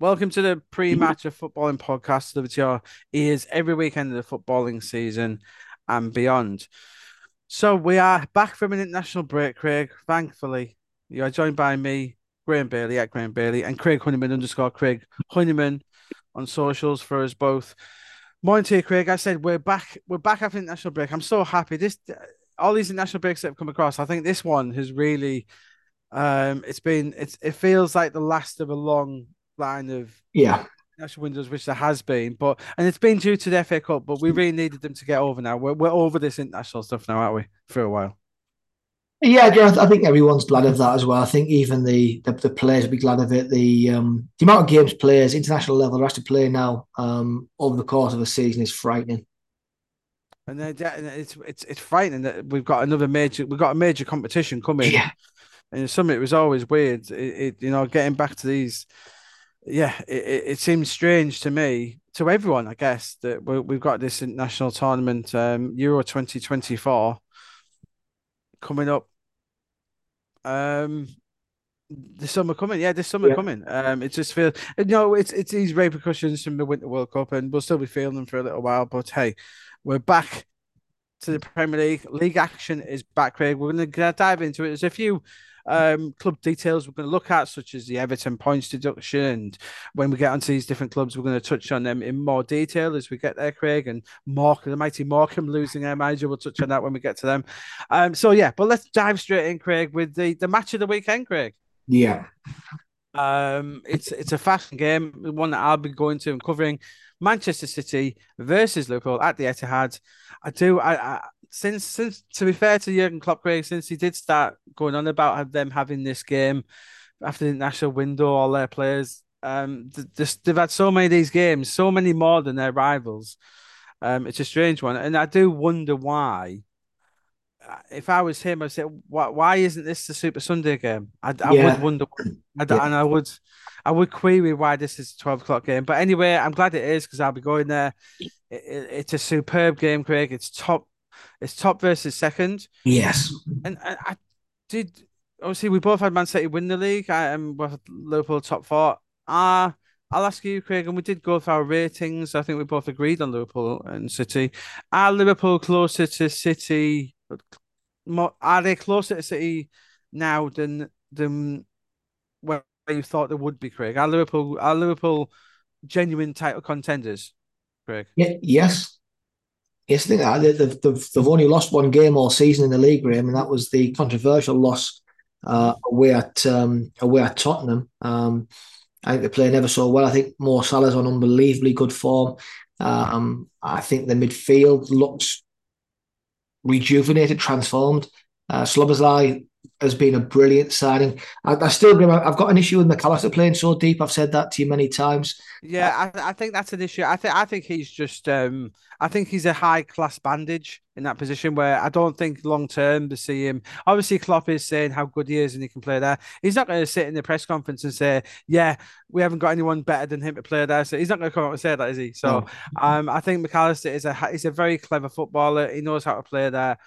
Welcome to the pre-match of footballing podcast, delivered to your ears every weekend of the footballing season and beyond. So we are back from an international break, Craig. Thankfully, you are joined by me, Graham Bailey at Graham Bailey, and Craig Honeyman _ Craig Honeyman on socials for us both. Morning to you, Craig. I said we're back after international break. I'm so happy. All these international breaks that have come across, I think this one has really, it feels like the last of a long line of international windows, which there has been, and it's been due to the FA Cup, but we really needed them to get over now. We're over this international stuff now, aren't we? For a while. Yeah, Gareth, I think everyone's glad of that as well. I think even the players will be glad of it. The amount of games players, international level, has to play now over the course of a season is frightening. And it's frightening that we've got a major competition coming. Yeah. And something it was always weird. Getting back to these. Yeah, it seems strange to me, to everyone, I guess, that we've got this international tournament, Euro 2024, coming up. This summer coming. It just feels, it's these repercussions from the Winter World Cup, and we'll still be feeling them for a little while. But hey, we're back to the Premier League. League action is back, Craig. We're going to dive into it. There's a few club details we're going to look at, such as the Everton points deduction, and when we get onto these different clubs, we're going to touch on them in more detail as we get there, Craig. And the mighty Morecambe losing their manager, we'll touch on that when we get to them. But let's dive straight in, Craig, with the match of the weekend, Craig. Yeah. It's a fashion game, one that I'll be going to and covering. Manchester City versus Liverpool at the Etihad. Since to be fair to Jurgen Klopp, Craig, since he did start going on about them having this game after the international window, all their players, they've had so many of these games, so many more than their rivals. It's a strange one, and I do wonder why. If I was him, I'd say, why isn't this the Super Sunday game? I would wonder, and I would query why this is a 12 o'clock game. But anyway, I'm glad it is, because I'll be going there. It's a superb game, Craig. It's top versus second. Yes. And I did, obviously, we both had Man City win the league. I am with Liverpool top four. I'll ask you, Craig, and we did go for our ratings. I think we both agreed on Liverpool and City. Are Liverpool closer to City? Are they closer to City now than where you thought they would be, Craig? Are Liverpool genuine title contenders, Craig? Yeah, yes. Yes, I think they've only lost one game all season in the league, Graham, and that was the controversial loss away at Tottenham. I think they play never so well. I think Mo Salah's on unbelievably good form. I think the midfield looks rejuvenated, transformed. Szoboszlai has been a brilliant signing. I've got an issue with McAllister playing so deep. I've said that to you many times. Yeah, I think that's an issue. I think he's just. I think he's a high class bandage in that position, where I don't think long term to see him. Obviously, Klopp is saying how good he is and he can play there. He's not going to sit in the press conference and say, "Yeah, we haven't got anyone better than him to play there." So he's not going to come out and say that, is he? So, I think McAllister is a very clever footballer. He knows how to play there.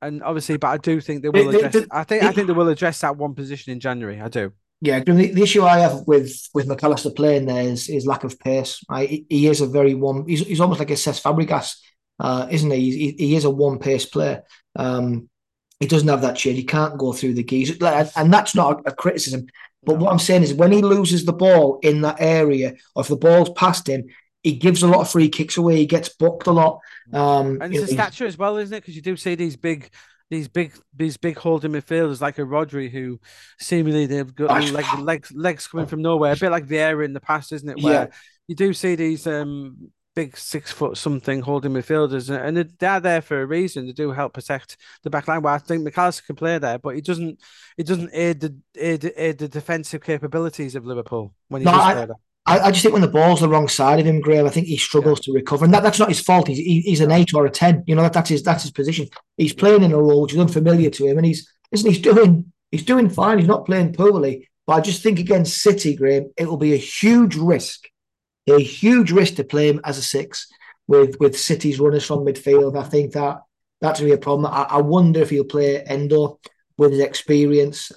And obviously, but I do think they will address. I think they will address that one position in January. I do. Yeah, the issue I have with McAllister playing there is lack of pace. He is a very one. He's almost like a Cesc Fabregas, isn't he? He is a one pace player. He doesn't have that change. He can't go through the keys, and that's not a criticism. But what I'm saying is, when he loses the ball in that area, or if the ball's past him, he gives a lot of free kicks away. He gets booked a lot, and it's a stature as well, isn't it? Because you do see these big holding midfielders like a Rodri, who seemingly they've got legs coming from nowhere, a bit like Vieira in the past, isn't it? Where you do see these big 6 foot something holding midfielders, and they're there for a reason. They do help protect the back line. Well, I think McAllister can play there, but he doesn't aid the defensive capabilities of Liverpool when he's there. I just think when the ball's the wrong side of him, Graham, I think he struggles to recover, and that's not his fault. He's an 8 or a 10. That's his position. He's playing in a role which is unfamiliar to him, and he's doing fine. He's not playing poorly, but I just think against City, Graham, it will be a huge risk to play him as a six with City's runners from midfield. I think that's going to be a problem. I wonder if he'll play Endo with his experience. It's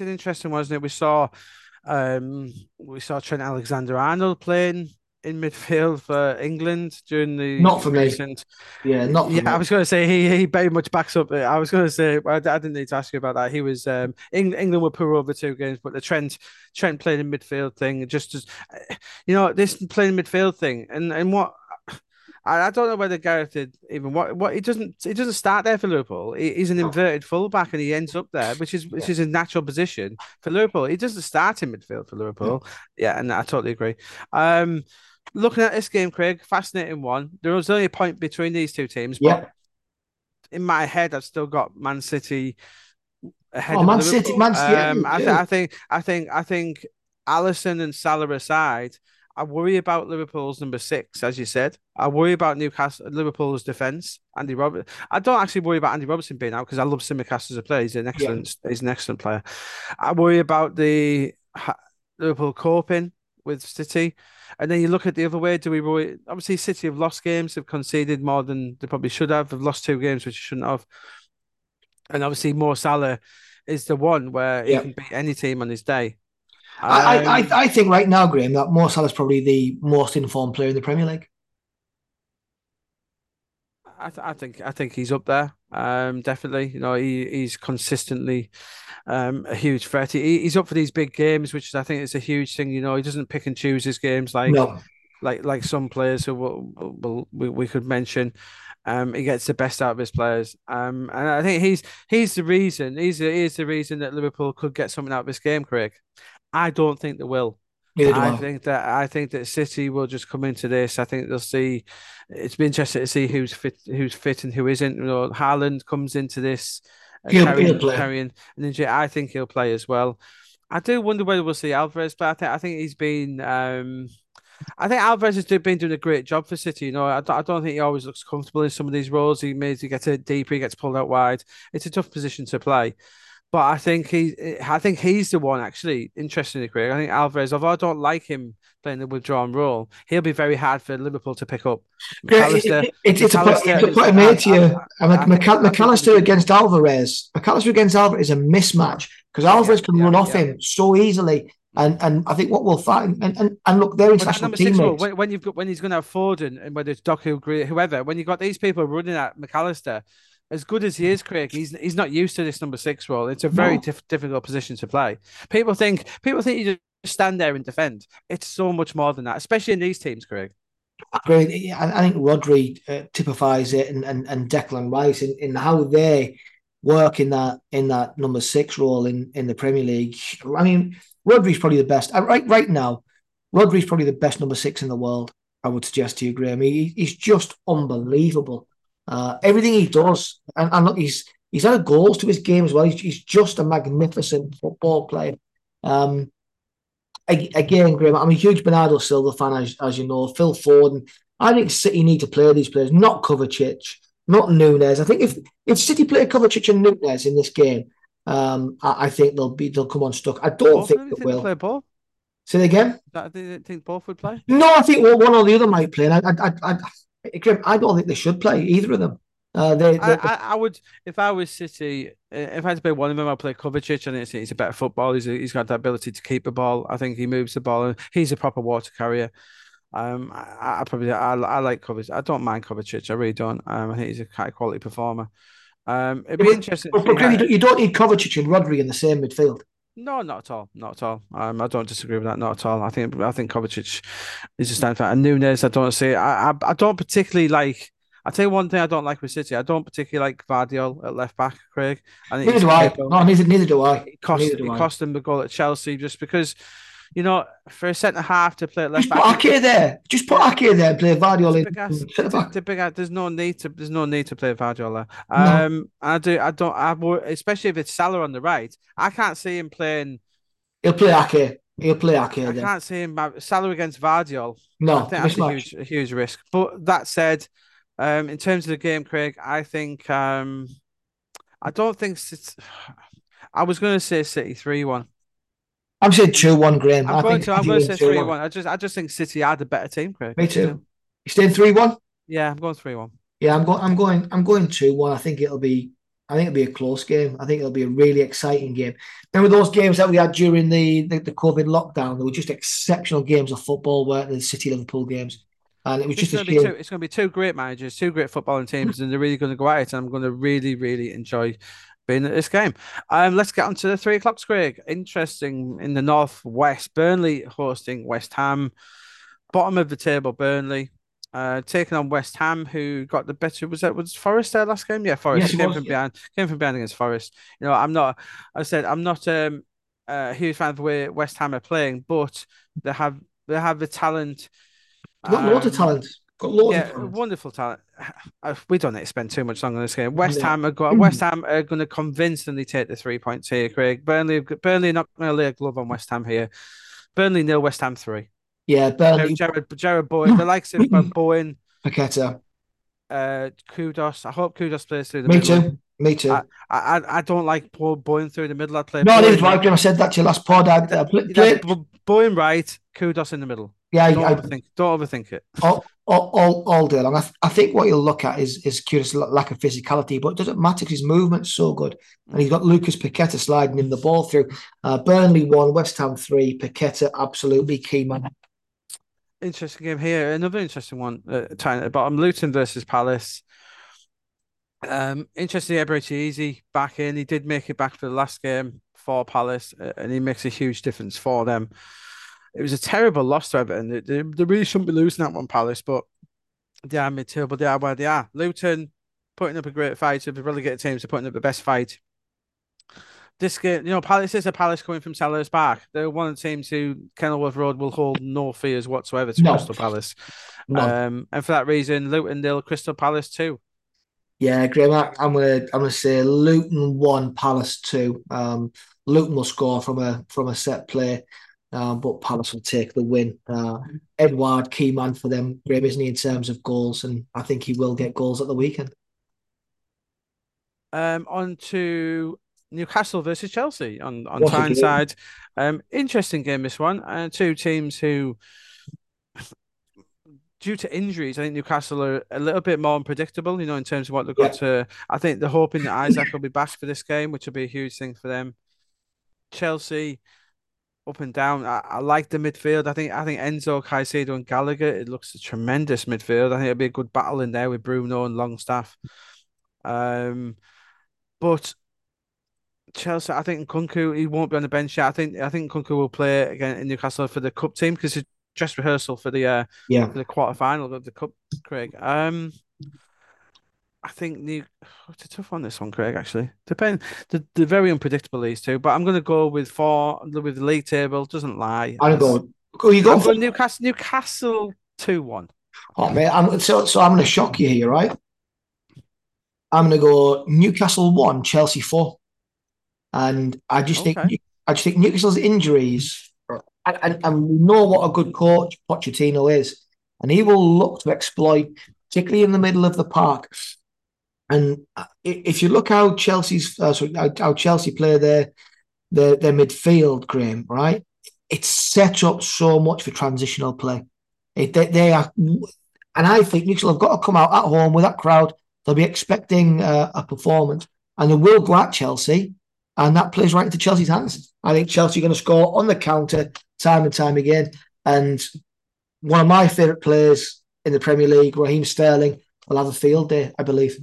an interesting one, isn't it? We saw. We saw Trent Alexander-Arnold playing in midfield for England during the not for me. I was going to say he very much backs up. I was going to say I didn't need to ask you about that. He was England were poor over 2 games, but the Trent playing in midfield thing, just as you know, this playing midfield thing, and what I don't know whether Gareth did even what he doesn't start there for Liverpool. He's an inverted fullback and he ends up there, which is his natural position for Liverpool. He doesn't start in midfield for Liverpool. Yeah, and I totally agree. Looking at this game, Craig, fascinating one. There was only a point between these two teams, but in my head, I've still got Man City ahead. Oh, Man City, Man City. I think Alisson and Salah aside, I worry about Liverpool's number 6, as you said. I worry about Liverpool's defence. Andy Robertson. I don't actually worry about Andy Robertson being out because I love Simicast as a player. He's an excellent player. I worry about the Liverpool coping with City. And then you look at the other way. Do we worry? Obviously, City have lost games. They've conceded more than they probably should have. They've lost 2 games, which they shouldn't have. And obviously, Mo Salah is the one where he can beat any team on his day. I think right now, Graham, that Mo Salah is probably the most informed player in the Premier League. I think he's up there. Definitely, you know, he's consistently a huge threat. He's up for these big games, which I think is a huge thing. You know, he doesn't pick and choose his games like some players who we could mention. He gets the best out of his players, and I think he's the reason. He's the reason that Liverpool could get something out of this game, Craig. I don't think they will. I think that City will just come into this. I think they'll see. It's been interesting to see who's fit, and who isn't. You know, Haaland comes into this carrying an injury. I think he'll play as well. I do wonder whether we'll see Alvarez play. I think he's been. I think Alvarez has been doing a great job for City. You know, I don't think he always looks comfortable in some of these roles. He gets it deep. He gets pulled out wide. It's a tough position to play. But I think he's the one, actually, interestingly, Craig. I think Alvarez, although I don't like him playing the withdrawn role, he'll be very hard for Liverpool to pick up. McAllister against Alvarez is a mismatch because Alvarez can run off him so easily. And I think what we'll find, and look, they're international teammates. When he's going to have Foden and whether it's Doku, whoever, when you've got these people running at McAllister, as good as he is, Craig, he's not used to this number 6 role. It's a very difficult position to play. People think you just stand there and defend. It's so much more than that, especially in these teams, Craig. I think Rodri typifies it, and Declan Rice in how they work in that number 6 role in the Premier League. I mean, Rodri's probably the best right now. Rodri's probably the best number 6 in the world. I would suggest to you, Graham. He's just unbelievable. Everything he does, and look, he's added goals to his game as well. He's just a magnificent football player. Again, Graham, I'm a huge Bernardo Silva fan, as you know. Phil Foden. I think City need to play these players, not Kovacic, not Nunes. I think if City play Kovacic and Nunes in this game, I think they'll come unstuck. I don't think they will. Play ball? Say that again. Do you think both would play? No, I think one or the other might play. I don't think they should play either of them. I would, if I was City, if I had to play one of them, I'd play Kovacic. I think he's a better footballer. He's got the ability to keep the ball. I think he moves the ball. He's a proper water carrier. I like Kovacic. I don't mind Kovacic. I really don't. I think he's a high quality performer. It'd be interesting. But you don't need Kovacic and Rodri in the same midfield. No, not at all. I don't disagree with that. Not at all. I think Kovacic is a standout. And Nunes, I don't see. I don't particularly like. I'll tell you one thing I don't like with City. I don't particularly like Vardiol at left back, Craig. Neither do I. No, neither do I. It cost them the goal at Chelsea just because, you know, for a centre half to play at left back. Just put Ake there and play Vardiol in centre back. There's no need to play Vardiol there. Especially if it's Salah on the right. I can't see him playing. He'll play Ake. I can't see him Salah against Vardiol. No, I think that's a huge risk. But that said, in terms of the game, Craig, I think I don't think I was going to say City 3-1. I'm saying 2-1, Graham. I'm going to say 3-1. I just think City are the better team, Craig. Me too. You staying 3-1? Yeah, I'm going 3-1. Yeah, I'm going 2-1. I think it'll be I think it'll be a close game. I think it'll be a really exciting game. Remember those games that we had during the COVID lockdown? They were just exceptional games of football, weren't they? The City-Liverpool games. And it was just it's going to be two great managers, two great footballing teams, and they're really going to go at it. And I'm going to really, really enjoy being at this game. Let's get on to the 3 o'clock, Greg. Interesting in the northwest. Burnley hosting West Ham. Bottom of the table, Burnley. Taking on West Ham, who got the better. Was Forest their last game? Yeah, Forest came from behind against Forest. You know, I'm not a huge fan of the way West Ham are playing, but they have the talent. Got loads of talent. Wonderful talent. We don't need to spend too much time on this game. West Ham are going to convincingly take the 3 points here, Craig. Burnley are not going to lay a glove on West Ham here. Burnley 0, West Ham 3. Yeah, Burnley. Jared Bowen, the likes of Bowen, Paqueta, Kudos. I hope Kudos plays through the middle. Me too. I don't like poor Bowen through the middle. I play. No, neither do I. I said that to your last pod. Bowen right, Kudos in the middle. Yeah, don't overthink it. All day long. I think what you'll look at is Kudos' lack of physicality, but it doesn't matter because his movement's so good. And he's got Lucas Paqueta sliding him the ball through. Burnley 1, West Ham 3. Paqueta absolutely key man. Interesting game here. Another interesting one tying at the bottom. Luton versus Palace. Interestingly, Eberechi back in. He did make it back for the last game for Palace, and he makes a huge difference for them. It was a terrible loss to Everton. They really shouldn't be losing that one, Palace, but they are mid-table. They are where they are. Luton putting up a great fight. So the relegated teams are putting up the best fight. This game, you know, Palace coming from Sellers Park. They're one of the teams who Kenilworth Road will hold no fears whatsoever to Crystal Palace. No. And for that reason, Luton 0, Crystal Palace 2. Yeah, Graham, I'm gonna say Luton 1, Palace 2. Luton will score from a set play, but Palace will take the win. Edouard, key man for them, Graham, isn't he, in terms of goals? And I think he will get goals at the weekend. On to Newcastle versus Chelsea on Tyneside. Interesting game, this one. Two teams who, due to injuries, I think Newcastle are a little bit more unpredictable, you know, in terms of what they've got to. I think they're hoping that Isaac will be back for this game, which will be a huge thing for them. Chelsea, up and down. I like the midfield. I think Enzo, Caicedo and Gallagher, it looks a tremendous midfield. I think it'll be a good battle in there with Bruno and Longstaff. But Chelsea, I think Nkunku, he won't be on the bench yet. I think Nkunku will play again in Newcastle for the cup team because it's dress rehearsal for the quarter final of the cup, Craig. I think it's a tough one, this one, Craig. Actually, they're very unpredictable, these two. But I'm going to go with 4 with the league table. Doesn't lie. I'm going Newcastle 2-1. Oh man, so I'm going to shock you here, right? I'm going to go Newcastle 1, Chelsea 4. And I just think Newcastle's injuries, and we know what a good coach Pochettino is, and he will look to exploit, particularly in the middle of the park. And if you look how Chelsea play their midfield, Graham, right? It's set up so much for transitional play. They are, and I think Newcastle have got to come out at home with that crowd. They'll be expecting a performance, and they will go at Chelsea. And that plays right into Chelsea's hands. I think Chelsea are going to score on the counter time and time again. And one of my favourite players in the Premier League, Raheem Sterling, will have a field day, I believe.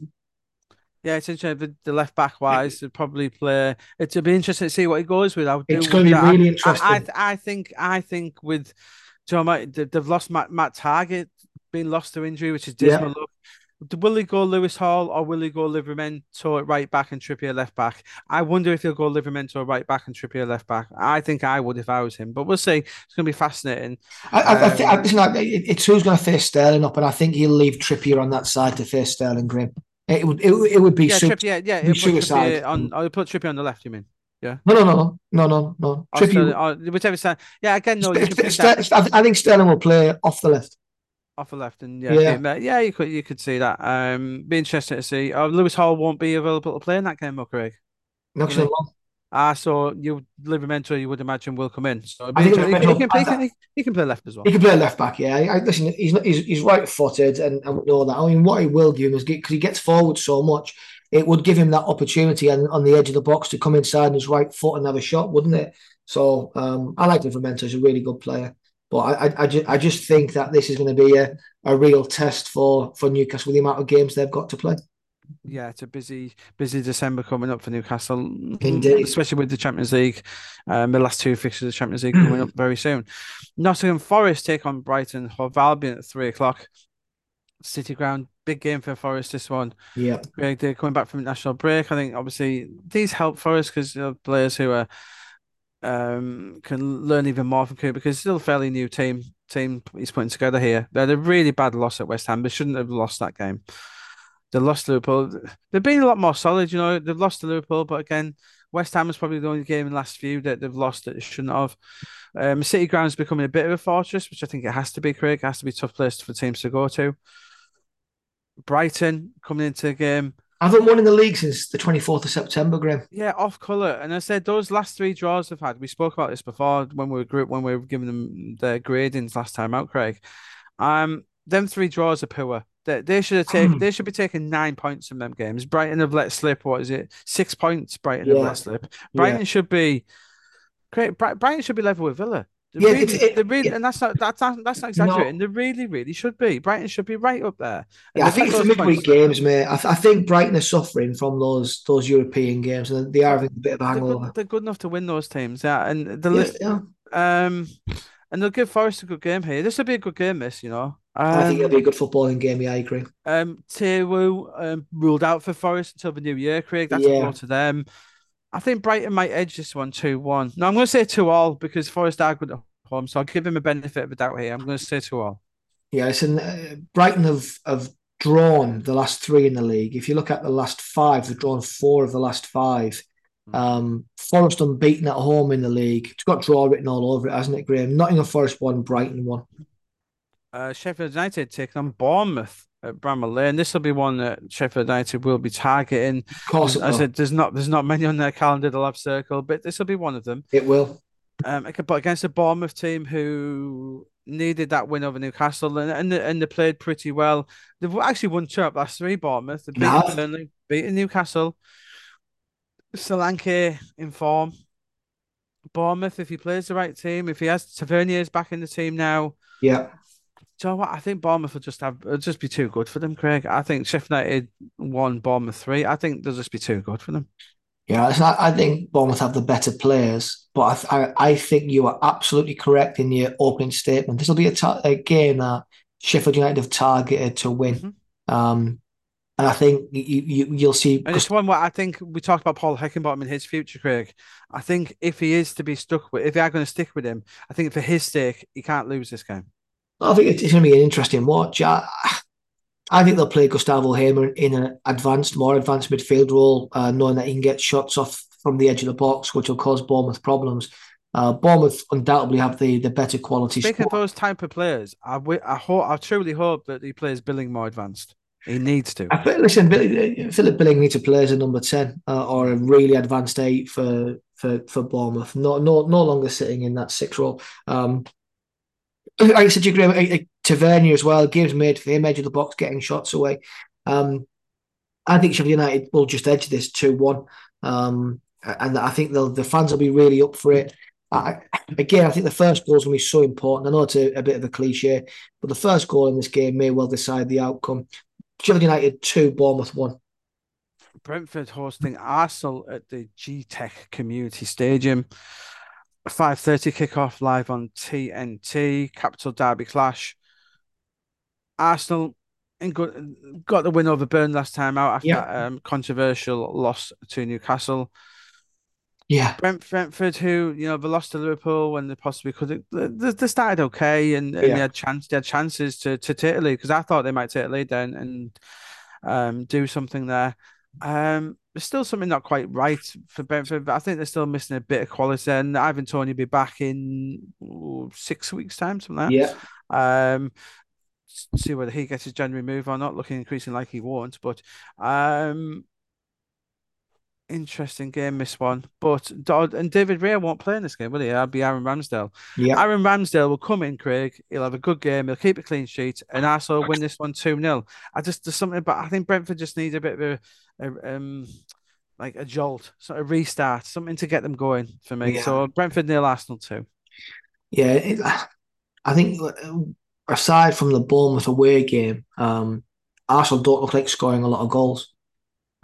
Yeah, it's interesting. The left-back wise, they'll probably play. It'll be interesting to see what he goes with. It's going to be really interesting. I think with John, they've lost Matt Target, being lost to injury, which is dismal. Yeah. Will he go Lewis Hall or will he go Livramento at right back and Trippier left back? I wonder if he'll go Livramento at right back and Trippier left back. I think I would if I was him, but we'll see. It's going to be fascinating. It's who's going to face Sterling up, and I think he'll leave Trippier on that side to face Sterling, Graham. It would be suicide. I'll put Trippier on the left, you mean? Yeah. No. Trippier, whichever side. Yeah, again, no. I think Sterling will play off the left. You could see that. Be interesting to see. Lewis Hall won't be available to play in that game, though, Craig. No, really? So Livramento, you would imagine, will come in. So he can play left as well. He can play left back. Yeah, listen, he's right footed, and we know that. I mean, what he will do is because he gets forward so much, it would give him that opportunity on the edge of the box to come inside on his right foot and have a shot, wouldn't it? So I like Livramento. He's a really good player. But I just think that this is going to be a real test for Newcastle with the amount of games they've got to play. Yeah, it's a busy December coming up for Newcastle. Indeed. Especially with the Champions League. The last two fixtures of the Champions League coming up very soon. Nottingham Forest take on Brighton, Hove Albion at 3 o'clock. City Ground, big game for Forest, this one. Yeah. They're coming back from national break. I think obviously these help Forest because you know, players who are can learn even more from Cooper because it's still a fairly new team he's putting together here. They had a really bad loss at West Ham. They shouldn't have lost that game. They lost to Liverpool. They've been a lot more solid, you know. They've lost to Liverpool, but again, West Ham is probably the only game in the last few that they've lost that they shouldn't have. City Ground's becoming a bit of a fortress, which I think it has to be, Craig. It has to be a tough place for teams to go to. Brighton coming into the game. I haven't won in the league since the 24th of September, Graham. Yeah, off colour. And I said those last three draws they've had, we spoke about this before when we were giving them their gradings last time out, Craig. Them three draws are poor. They should have taken. They should be taking 9 points from them games. Brighton have let slip. What is it? 6 points. Brighton have let slip. Brighton should be level with Villa. And that's not exaggerating. No. They really should be. Brighton should be right up there. Yeah, I think it's the midweek games, mate. I think Brighton are suffering from those European games, and they are having a bit of a hangover. They're good enough to win those teams, yeah. And and they'll give Forest a good game here. This will be a good game, this, you know. I think it'll be a good footballing game, yeah, I agree. Tewu ruled out for Forest until the new year, Craig. That's a blow to them. I think Brighton might edge this one 2-1. No, I'm going to say 2-2 because Forest are good at home, so I'll give him a benefit of the doubt here. I'm going to say 2-2. Yeah, listen, Brighton have drawn the last three in the league. If you look at the last five, they've drawn four of the last five. Forest unbeaten at home in the league. It's got draw written all over it, hasn't it, Graham? Nottingham Forest 1, Brighton 1. Sheffield United taking on Bournemouth at Bramall Lane. This will be one that Sheffield United will be targeting. Of course, I said there's not many on their calendar they'll have circled, but this will be one of them. It will. But against the Bournemouth team who needed that win over Newcastle and they played pretty well. They've actually won two up last three. Bournemouth, they've beaten Burnley, beaten Newcastle. Solanke in form. Bournemouth, if he plays the right team, if he has Tavernier's back in the team now, yeah. Do you know what? I think Bournemouth will just be too good for them, Craig. I think Sheffield United 1, Bournemouth 3. I think they'll just be too good for them. Yeah, I think Bournemouth have the better players, but I think you are absolutely correct in your opening statement. This will be a game that Sheffield United have targeted to win. Mm-hmm. And I think you'll see... And it's one where I think we talked about Paul Heckingbottom and his future, Craig. I think if they are going to stick with him, I think for his sake, he can't lose this game. I think it's going to be an interesting watch. I think they'll play Gustavo Hamer in an more advanced midfield role, knowing that he can get shots off from the edge of the box, which will cause Bournemouth problems. Bournemouth undoubtedly have the better quality. Speaking of those type of players, I truly hope that he plays Billing more advanced. He needs to. Philip Billing needs to play as a number 10 or a really advanced 8 for Bournemouth. No longer sitting in that 6 role. I said to you, Graham, Tavernier as well, games made for him, edge of the box, getting shots away. I think Sheffield United will just edge this 2-1. And I think the fans will be really up for it. I think the first goal is going to be so important. I know it's a bit of a cliche, but the first goal in this game may well decide the outcome. Sheffield United 2, Bournemouth 1. Brentford hosting Arsenal at the G-Tech Community Stadium. 5:30 kickoff live on TNT. Capital derby clash. Arsenal got the win over Burnley last time out after controversial loss to Newcastle. Yeah, Brentford, who they lost to Liverpool when they possibly could. They started okay and they had chances to take a lead because I thought they might take a lead then and do something there. There's still something not quite right for Brentford, but I think they're still missing a bit of quality. And Ivan Toney will be back in 6 weeks' time, something like that. Yeah. See whether he gets his January move or not. Looking increasingly like he won't, but Interesting game, this one. But and David Rea won't play in this game, will he? That'd be Aaron Ramsdale. Yeah. Aaron Ramsdale will come in, Craig. He'll have a good game. He'll keep a clean sheet, and Arsenal win this one 2-0. There's something about. I think Brentford just need a bit of a jolt, sort of restart, something to get them going for me. Yeah. So Brentford 0, Arsenal 2. Yeah, I think aside from the Bournemouth away game, Arsenal don't look like scoring a lot of goals.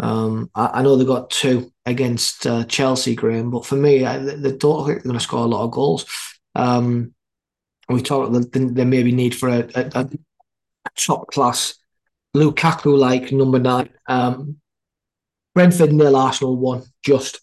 I know they got 2 against Chelsea, Graham, but for me, they don't look like they're going to score a lot of goals. We talked about the maybe need for a top-class Lukaku-like number 9. Brentford 0, Arsenal 1, just.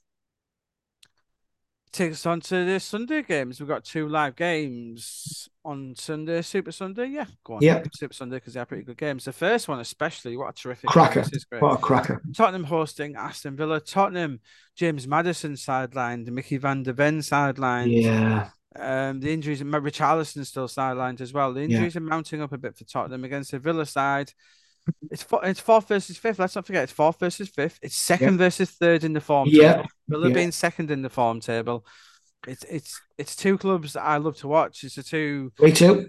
Take us on to the Sunday games. We've got 2 live games on Sunday, Super Sunday. Yeah, go on. Yep. Super Sunday, because they're pretty good games. The first one especially, what a terrific cracker. What a cracker. Tottenham hosting Aston Villa. Tottenham, James Maddison sidelined, Mickey van de Ven sidelined. Yeah. The injuries, Richarlison still sidelined as well. The injuries are mounting up a bit for Tottenham against the Villa side. It's 4th versus 5th. Let's not forget it's 4th versus 5th. It's 2nd versus 3rd in the form table. Villa being 2nd in the form table. It's 2 clubs that I love to watch. It's the 2. Me too.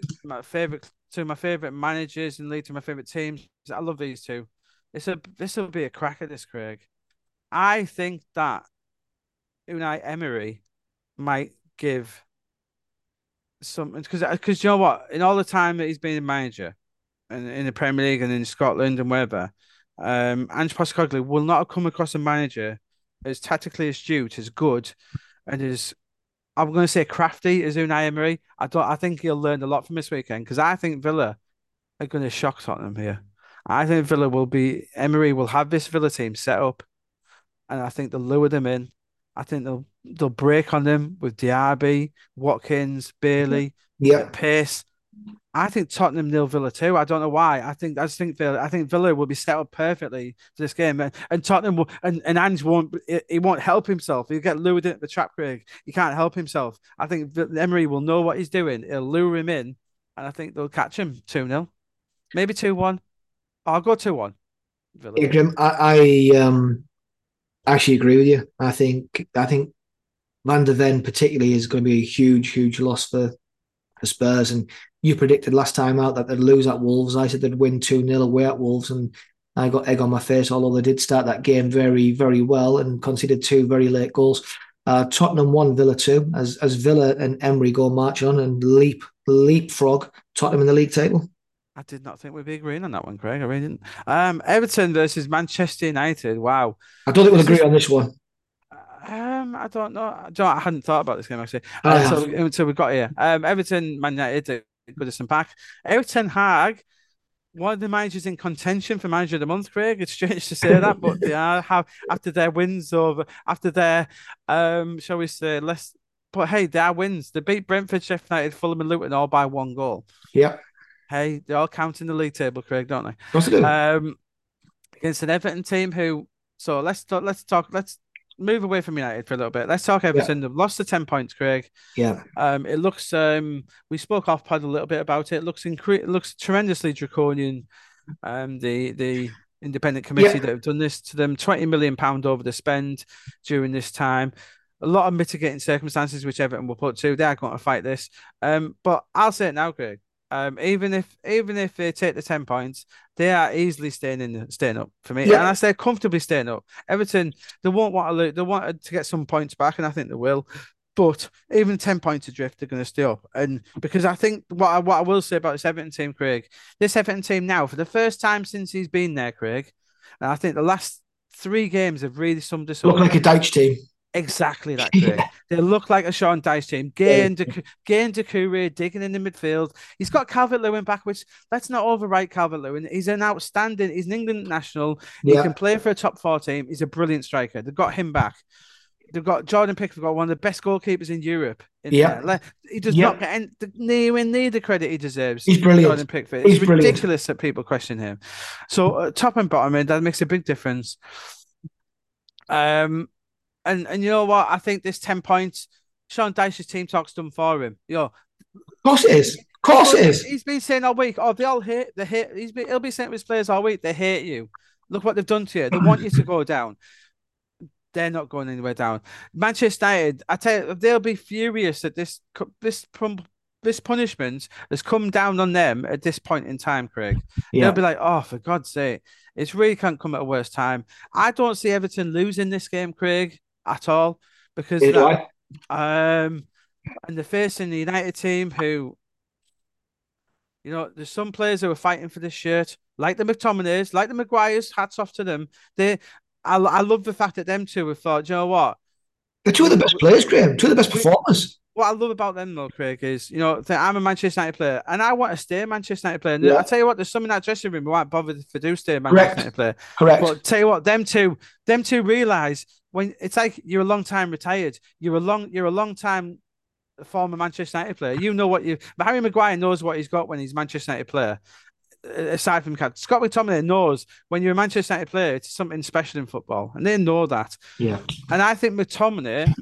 Two of my favourite managers and lead to my favourite teams. I love these 2. This will be a crack at this, Craig. I think that Unai Emery might give something because you know what? In all the time that he's been a manager. In the Premier League and in Scotland and wherever, Ange Postecoglou will not have come across a manager as tactically astute, as good, and as, I'm going to say, crafty as Unai Emery. I think he'll learn a lot from this weekend because I think Villa are going to shock Tottenham here. I think Emery will have this Villa team set up, and I think they'll lure them in. I think they'll break on them with Diaby, Watkins, Bailey, Pace. I think Tottenham 0, Villa 2. I don't know why. I think Villa will be set up perfectly for this game, and Tottenham will, and Ange won't. He won't help himself. He'll get lured into the trap, Craig. He can't help himself. I think Emery will know what he's doing. He'll lure him in, and I think they'll catch him 2-0, maybe 2-1. I'll go 2-1. Adrian, I actually agree with you. I think Van de Ven particularly is going to be a huge loss for Spurs, and you predicted last time out that they'd lose at Wolves. I said they'd win 2-0 away at Wolves, and I got egg on my face, although they did start that game very, very well and conceded 2 very late goals. Tottenham 1, Villa 2, as Villa and Emery go march on and leapfrog Tottenham in the league table. I did not think we'd be agreeing on that one, Craig. I really didn't. Everton versus Manchester United. Wow. I don't think we'll agree on this one. I don't know. I hadn't thought about this game, actually. So we got here. Everton, Man United, Goodison Park. Erik ten Hag, one of the managers in contention for manager of the month, Craig. It's strange to say that, but they have after their wins over, after their, shall we say, less. But hey, their wins. They beat Brentford, Sheffield United, Fulham and Luton all by 1 goal. Yeah. Hey, they all count in the league table, Craig, don't they? Yes, they do. Against an Everton team who, so let's move away from United for a little bit. Let's talk Everton. They've lost the 10 points, Craig. Yeah. It looks. We spoke off pod a little bit about it. It looks looks tremendously draconian. The independent committee that have done this to them. £20 million over the spend during this time. A lot of mitigating circumstances which Everton will put to. They are going to fight this. But I'll say it now, Craig. Even if they take the 10 points, they are easily staying up for me. Yeah. And I say comfortably staying up. Everton, they won't want to lose, they want to get some points back, and I think they will. But even 10 points adrift, they're going to stay up. And because I think what I will say about this Everton team, Craig, this Everton team now, for the first time since he's been there, Craig, and I think the last 3 games have really summed us up. Look like a Deitch team. Exactly that, Craig. They look like a Sean Dyche team. Gay and Doucouré digging in the midfield. He's got Calvert-Lewin back, which let's not overwrite Calvert-Lewin. He's an England national. He can play for a top 4 team. He's a brilliant striker. They've got him back. They've got Jordan Pickford, got one of the best goalkeepers in Europe. He does not get anywhere near the credit he deserves. He's brilliant. Jordan Pickford. It's ridiculous that people question him. So top and bottom end, that makes a big difference. And you know what? I think this 10 points, Sean Dyche's team talk's done for him. Of course it is. He's been saying all week, he'll be saying to his players all week, they hate you. Look what they've done to you. They want you to go down. They're not going anywhere down. Manchester United, I tell you, they'll be furious that this punishment has come down on them at this point in time, Craig. Yeah. They'll be like, oh, for God's sake, it really can't come at a worse time. I don't see Everton losing this game, Craig, at all, because and they're facing the United team who, you know, there's some players who are fighting for this shirt, like the McTominays, like the Maguires. Hats off to them. I love the fact that them two have thought, do you know what? They're two of the best players, Graham. Two of the best performers. What I love about them, though, Craig, is, you know, I'm a Manchester United player and I want to stay a Manchester United player. And yeah. I tell you what, there's some in that dressing room who aren't bothered if they do stay a Manchester United player. Correct. But I tell you what, them two realise when it's like you're a long time retired, you're a long time former Manchester United player. You know what Harry Maguire knows what he's got when he's a Manchester United player. Aside from Scott McTominay knows when you're a Manchester United player, it's something special in football, and they know that. Yeah. And I think McTominay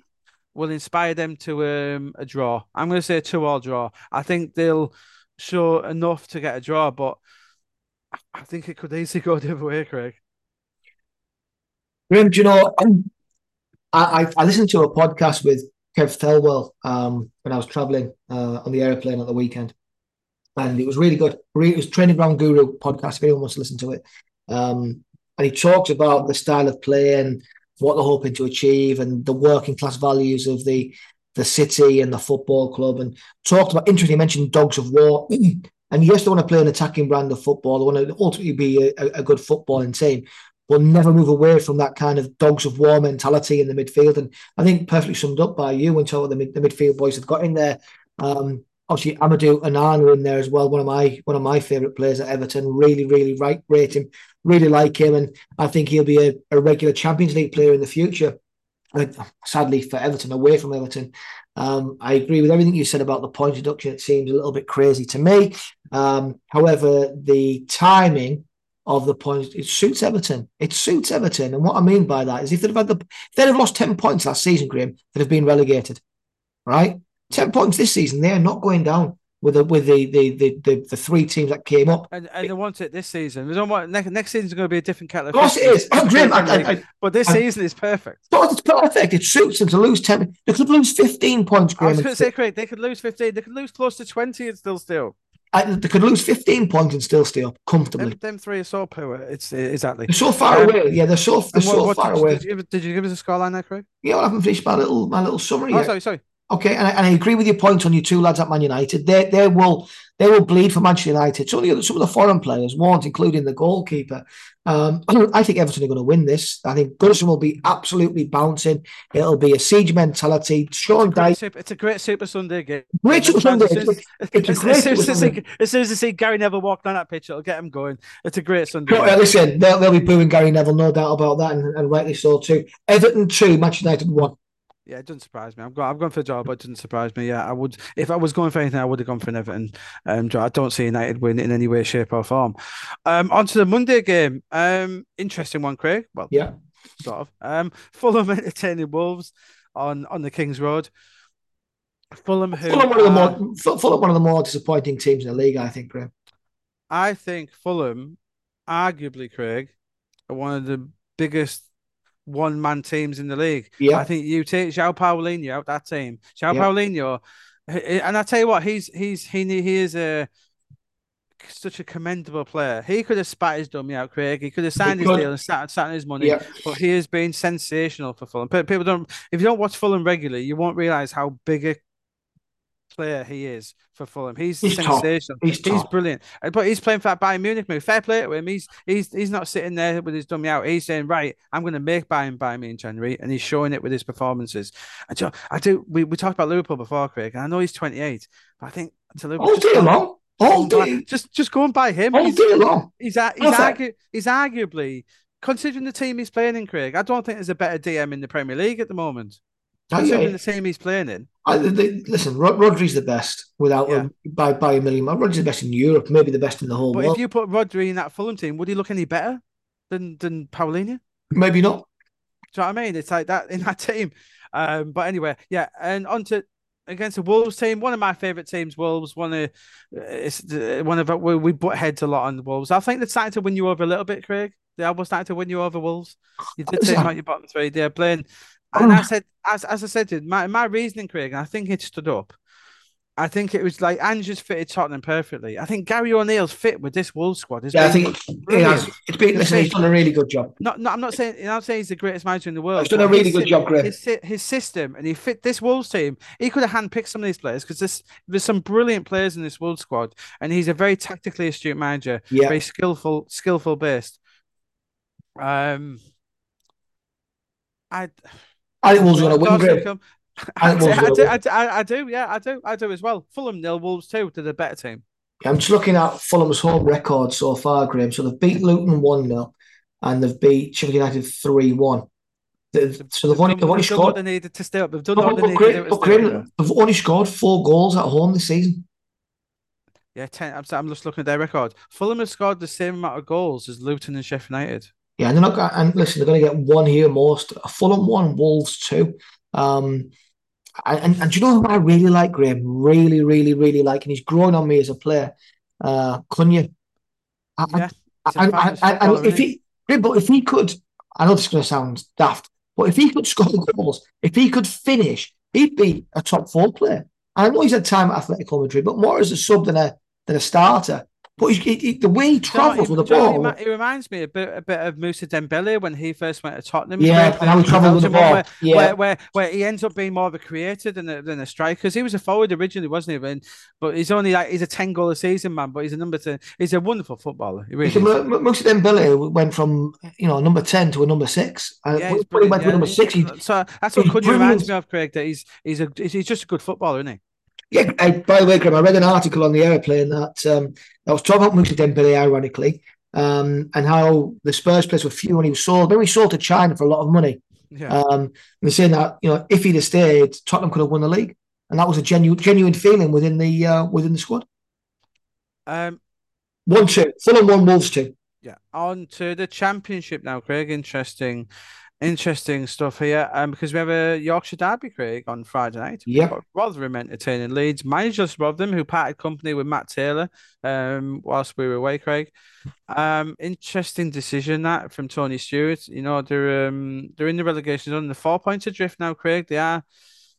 will inspire them to a draw. I'm going to say a 2-2 draw. I think they'll show enough to get a draw, but I think it could easily go the other way, Craig. Graham, do you know, I listened to a podcast with Kev Thelwell when I was travelling on the aeroplane at the weekend. And it was really good. It was Training Ground Guru podcast, if anyone wants to listen to it. And he talks about the style of play and what they're hoping to achieve and the working class values of the city and the football club, and talked about, interestingly mentioned dogs of war. And yes, they want to play an attacking brand of football. They want to ultimately be a good footballing team, but never move away from that kind of dogs of war mentality in the midfield. And I think perfectly summed up by you when talking about the midfield boys have got in there. Obviously, Amadou Onana in there as well. One of my favourite players at Everton. Really rate him. Really like him, and I think he'll be a regular Champions League player in the future. Sadly for Everton, away from Everton. I agree with everything you said about the point deduction. It seems a little bit crazy to me. However, the timing of the points, it suits Everton. It suits Everton, and what I mean by that is if they'd have lost 10 points last season, Graham, they'd have been relegated, right? 10 points this season, they are not going down with the three teams that came up. And they want it this season. They don't want next season's going to be a different kettle of fish. Of course it is. I'm grim. But this season is perfect. It's perfect. It suits them to lose 10. They could lose 15 points, Graham. I was going to say, Craig, they could lose 15. They could lose close to 20 and still stay up. They could lose 15 points and still stay up comfortably. Them three are so poor. Exactly. They're so far away. Yeah, they're so far away. Did you give us a scoreline there, Craig? Yeah, well, I haven't finished my little summary yet. Sorry. Okay, and I agree with your point on your two lads at Man United. They will bleed for Manchester United. Some of the foreign players won't, including the goalkeeper. I think Everton are going to win this. I think Goodison will be absolutely bouncing. It'll be a siege mentality. Sean Dyche. It's a great Super Sunday game. Great Super Sunday. As soon as they see Gary Neville walk down that pitch, it'll get him going. It's a great Sunday. Listen, they'll be booing Gary Neville, no doubt about that, and rightly so too. Everton 2, Manchester United 1. Yeah, it doesn't surprise me. I'm going for a draw, but it doesn't surprise me. Yeah, I would. If I was going for anything, I would have gone for an Everton draw. I don't see United win in any way, shape, or form. On to the Monday game. Interesting one, Craig. Well, yeah, sort of. Fulham entertaining Wolves on the King's Road. Fulham, one of the more disappointing teams in the league, I think, Graham. I think Fulham, arguably, Craig, are one of the biggest one-man teams in the league. Yeah. I think you take João Paulinho out that team. Paulinho, and I tell you what, he is such a commendable player. He could have spat his dummy out, Craig. He could have signed his deal and sat on his money. Yeah. But he has been sensational for Fulham. People don't. If you don't watch Fulham regularly, you won't realise how big a player he is for Fulham. He's sensational. He's brilliant. But he's playing for that Bayern Munich move. Fair play to him. He's not sitting there with his dummy out. He's saying, right, I'm going to make Bayern buy me in January, and he's showing it with his performances. And so I do. We talked about Liverpool before, Craig, and I know he's 28, but I think to Liverpool just go and buy him. He's arguably, considering the team he's playing in, Craig, I don't think there's a better DM in the Premier League at the moment. Considering the team he's playing in. Rodri's the best by a million miles. Rodri's the best in Europe, maybe the best in the whole world. But if you put Rodri in that Fulham team, would he look any better than Paulinho? Maybe not. Do you know what I mean? It's like that in that team. But anyway, yeah. And on to against the Wolves team, one of my favourite teams, Wolves. We butt heads a lot on the Wolves. I think they're starting to win you over a little bit, Craig. They almost had to win you over, Wolves. You did take out your bottom three. They're playing. And I said, as I said to you, my reasoning, Craig, and I think it stood up. I think it was like Ange's fitted Tottenham perfectly. I think Gary O'Neill's fit with this Wolves squad. I think it has. He's done a really good job. I'm not saying he's the greatest manager in the world. He's done a really good job, Greg. His system, and he fit this Wolves team. He could have handpicked some of these players because there's some brilliant players in this Wolves squad, and he's a very tactically astute manager, very skillful based. I think Wolves are going to win, Greg. I do as well. Fulham 0, Wolves 2. They're the better team. Yeah, I'm just looking at Fulham's home record so far, Graham. So they've beat Luton 1-0 and they've beat Sheffield United 3-1. So they've only scored what they needed to stay up. They've done they've only scored 4 goals at home this season. Yeah, 10. I'm just looking at their record. Fulham have scored the same amount of goals as Luton and Sheffield United. Yeah, and they're not. And listen, they're going to get one here most. Fulham 1, Wolves 2. And do you know who I really like, Graham? Really, really, really like, and he's growing on me as a player. Cunha. If he could, I know this is going to sound daft, but if he could score goals, if he could finish, he'd be a top 4 player. I know he's had time at Atletico Madrid, but more as a sub than a starter. But the way he travels with the ball, it reminds me a bit of Moussa Dembélé when he first went to Tottenham. Yeah, and how he travelled with the ball. Where he ends up being more of a creator than a striker. Because he was a forward originally, wasn't he? But he's only he's a 10-goal a season man. But he's a number 10. He's a wonderful footballer. Moussa Dembélé went from number 10 to a number 6. Number 6. So that's what Cuddy reminds me of, Craig. That he's just a good footballer, isn't he? Yeah, by the way, Graham, I read an article on the aeroplane that was talking about Moussa Dembélé, ironically, and how the Spurs players were few when he was sold. Then he sold to China for a lot of money. Yeah. And they're saying that if he'd have stayed, Tottenham could have won the league, and that was a genuine feeling within the squad. 1-2, Fulham 1, Wolves 2. Yeah, on to the Championship now, Craig. Interesting stuff here, because we have a Yorkshire derby, Craig, on Friday night. Yeah, Rotherham entertaining Leeds. Managerless Rotherham, who parted company with Matt Taylor, whilst we were away, Craig. Interesting decision that from Tony Stewart. They're in the relegation zone, the 4 points adrift now, Craig. They are,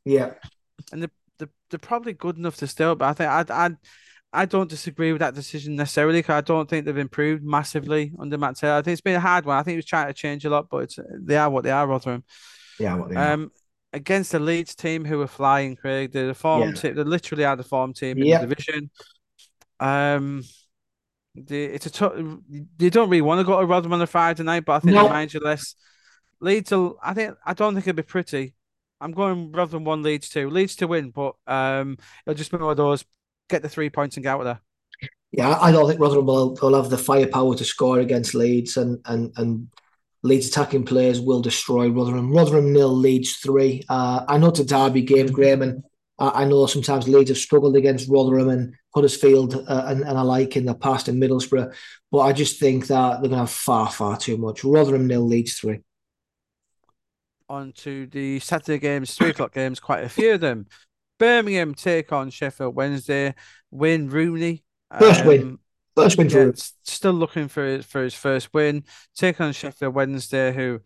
yeah, and they're probably good enough to stay up. But I think I don't disagree with that decision necessarily, because I don't think they've improved massively under Matt Taylor. I think it's been a hard one. I think he was trying to change a lot, but they are what they are, Rotherham. Yeah, what they are. Against the Leeds team who were flying, Craig. They're the form team. They literally are the form team in the division. They don't really want to go to Rotherham on a Friday night, but I think they mind you less. Leeds, I don't think it'll be pretty. I'm going Rotherham 1, Leeds 2. Leeds to win, but it'll just be one of those. Get the 3 points and get out of there. Yeah, I don't think Rotherham will have the firepower to score against Leeds, and Leeds attacking players will destroy Rotherham. Rotherham 0, Leeds 3. I know it's a derby game, Graham, and I know sometimes Leeds have struggled against Rotherham and Huddersfield and alike in the past, in Middlesbrough, but I just think that they're going to have far, far too much. Rotherham 0, Leeds 3. On to the Saturday games, 3 o'clock games, quite a few of them. Birmingham take on Sheffield Wednesday. Wayne Rooney. First win for him. Still looking for his first win. Take on Sheffield Wednesday, who...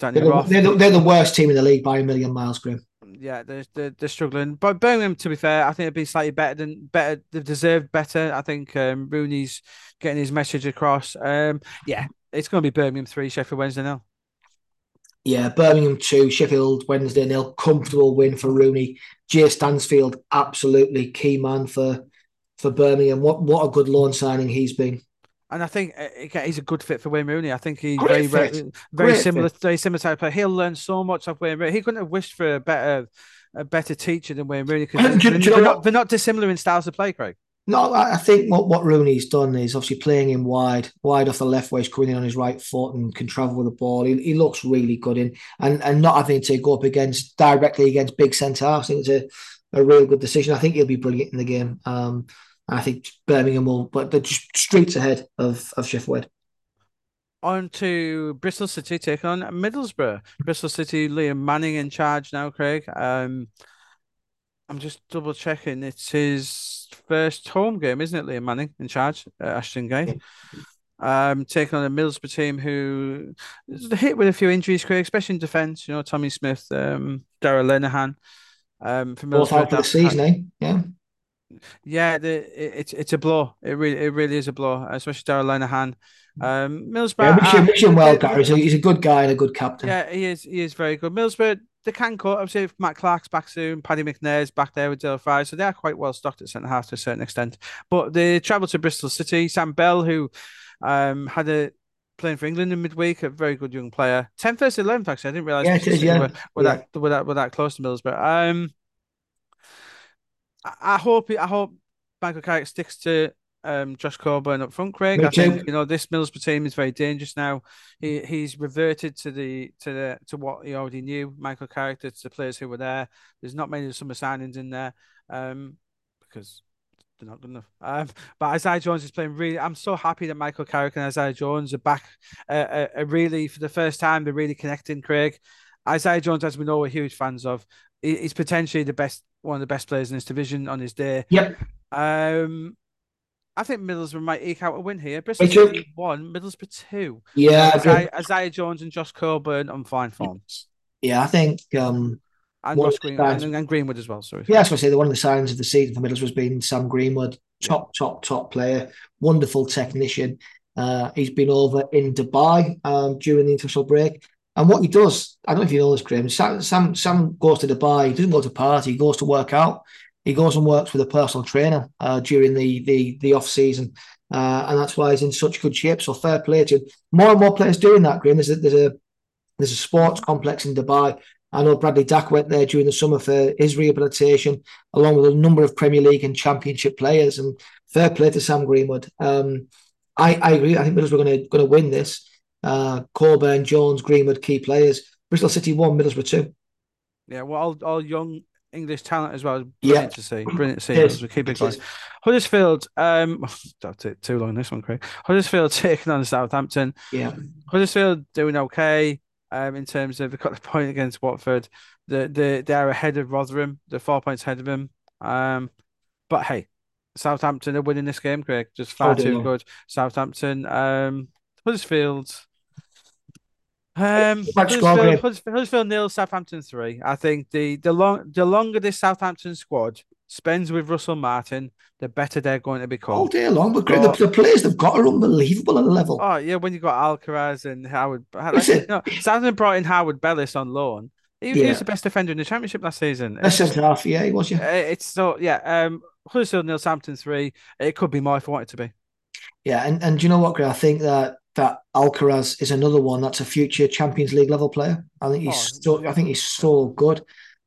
They're the worst team in the league by a million miles, Graham. Yeah, they're struggling. But Birmingham, to be fair, I think it'd be slightly better. They've deserved better. I think Rooney's getting his message across. It's going to be Birmingham 3, Sheffield Wednesday now. Yeah, Birmingham 2, Sheffield Wednesday 0. Comfortable win for Rooney. Jay Stansfield, absolutely key man for Birmingham. What a good loan signing he's been. And I think he's a good fit for Wayne Rooney. I think he's very similar type of player. He'll learn so much of Wayne Rooney. He couldn't have wished for a better teacher than Wayne Rooney, because they're not dissimilar in styles of play, Craig. No, I think what Rooney's done is obviously playing him wide off the left where he's coming in on his right foot and can travel with the ball. He looks really good in, and not having to go up directly against big centre-halves. I think it's a real good decision. I think he'll be brilliant in the game. I think Birmingham will, but they're just streets ahead of Sheffield. On to Bristol City take on Middlesbrough. Bristol City, Liam Manning in charge now, Craig. I'm just double checking. It's his first home game, isn't it, Liam Manning in charge at Ashton Gate? Taking on a Middlesbrough team who is hit with a few injuries, Craig, especially in defence. You know, Tommy Smith, Darragh Linehan. For both out for the season, eh? Yeah. Yeah, it's a blow. It really is a blow, especially Darragh Linehan. Middlesbrough. Yeah, wish him well, Gary. He's a good guy and a good captain. Yeah, he is very good. Middlesbrough, they can cut. Obviously, Matt Clark's back soon, Paddy McNair's back there with Delphi, so they are quite well stocked at centre-half to a certain extent. But they travel to Bristol City. Sam Bell, who had a playing for England in midweek, a very good young player. 10th versus 11th, actually. I didn't realise we're that close to Middlesbrough. I hope Michael Carrick sticks to Josh Coburn up front, Craig. I think this Middlesbrough team is very dangerous now. He's reverted to what he already knew. Michael Carrick, to the players who were there. There's not many summer signings in there because they're not good enough. But Isaiah Jones is playing really. I'm so happy that Michael Carrick and Isaiah Jones are back. Really, for the first time, they're really connecting, Craig. Isaiah Jones, as we know, we're huge fans of. He's potentially one of the best players in this division on his day. Yep. I think Middlesbrough might eke out a win here. Bristol City 1, Middlesbrough 2. Yeah, Isaiah Jones and Josh Coburn on fine form. Yeah, I think and Greenwood as well. Sorry. Yeah, I was going to say that one of the signs of the season for Middlesbrough has been Sam Greenwood, top player, wonderful technician. He's been over in Dubai during the international break. And what he does, I don't know if you know this, Graham, Sam goes to Dubai, he doesn't go to party, he goes to work out. He goes and works with a personal trainer during the off-season, and that's why he's in such good shape. So fair play to him. More and more players doing that, Graham. There's a sports complex in Dubai. I know Bradley Dack went there during the summer for his rehabilitation, along with a number of Premier League and Championship players, and fair play to Sam Greenwood. I agree. I think Middlesbrough are going to win this. Coburn, Jones, Greenwood, key players. Bristol City 1, Middlesbrough 2. Yeah, well, all young English talent as well. Brilliant to see. Brilliant to see. We keep it going. Huddersfield, that's it, too long this one, Craig. Huddersfield taking on Southampton. Yeah. Huddersfield doing okay in terms of they got the point against Watford. They are ahead of Rotherham. They're 4 points ahead of them. But hey, Southampton are winning this game, Craig. Just far too good. Southampton. Huddersfield. Huddersfield 0, Southampton 3. I think the longer this Southampton squad spends with Russell Martin, the better they're going to become. All day long, but the players they've got are unbelievable at the level. Oh yeah, when you've got Alcaraz and Howard, Southampton brought in Howard Bellis on loan. He was the best defender in the Championship last season. That's centre half, yeah, he was. Yeah, it's so yeah. Huddersfield 0, Southampton 3. It could be more if I wanted to be. Yeah, and do you know what, Greg? I think that Alcaraz is another one that's a future Champions League level player. I think he's so good.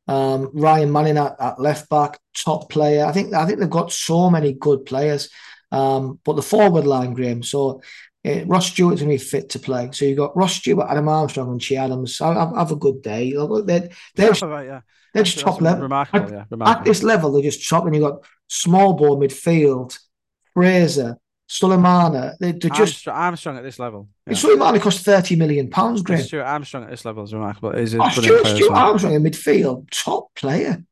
Ryan Manning at left back, top player. I think they've got so many good players. But the forward line, Graham. So Ross Stewart's going to be fit to play. So you've got Ross Stewart, Adam Armstrong, and Che Adams. Have a good day. They're just top level. Remarkable, remarkable. At this level, they're just top. And you've got small ball midfield, Fraser, Suleimana, they're just Armstrong at this level. Yeah. Suleimana cost £30 million, Graham. Stuart Armstrong at this level is remarkable. Stuart Armstrong in midfield, top player.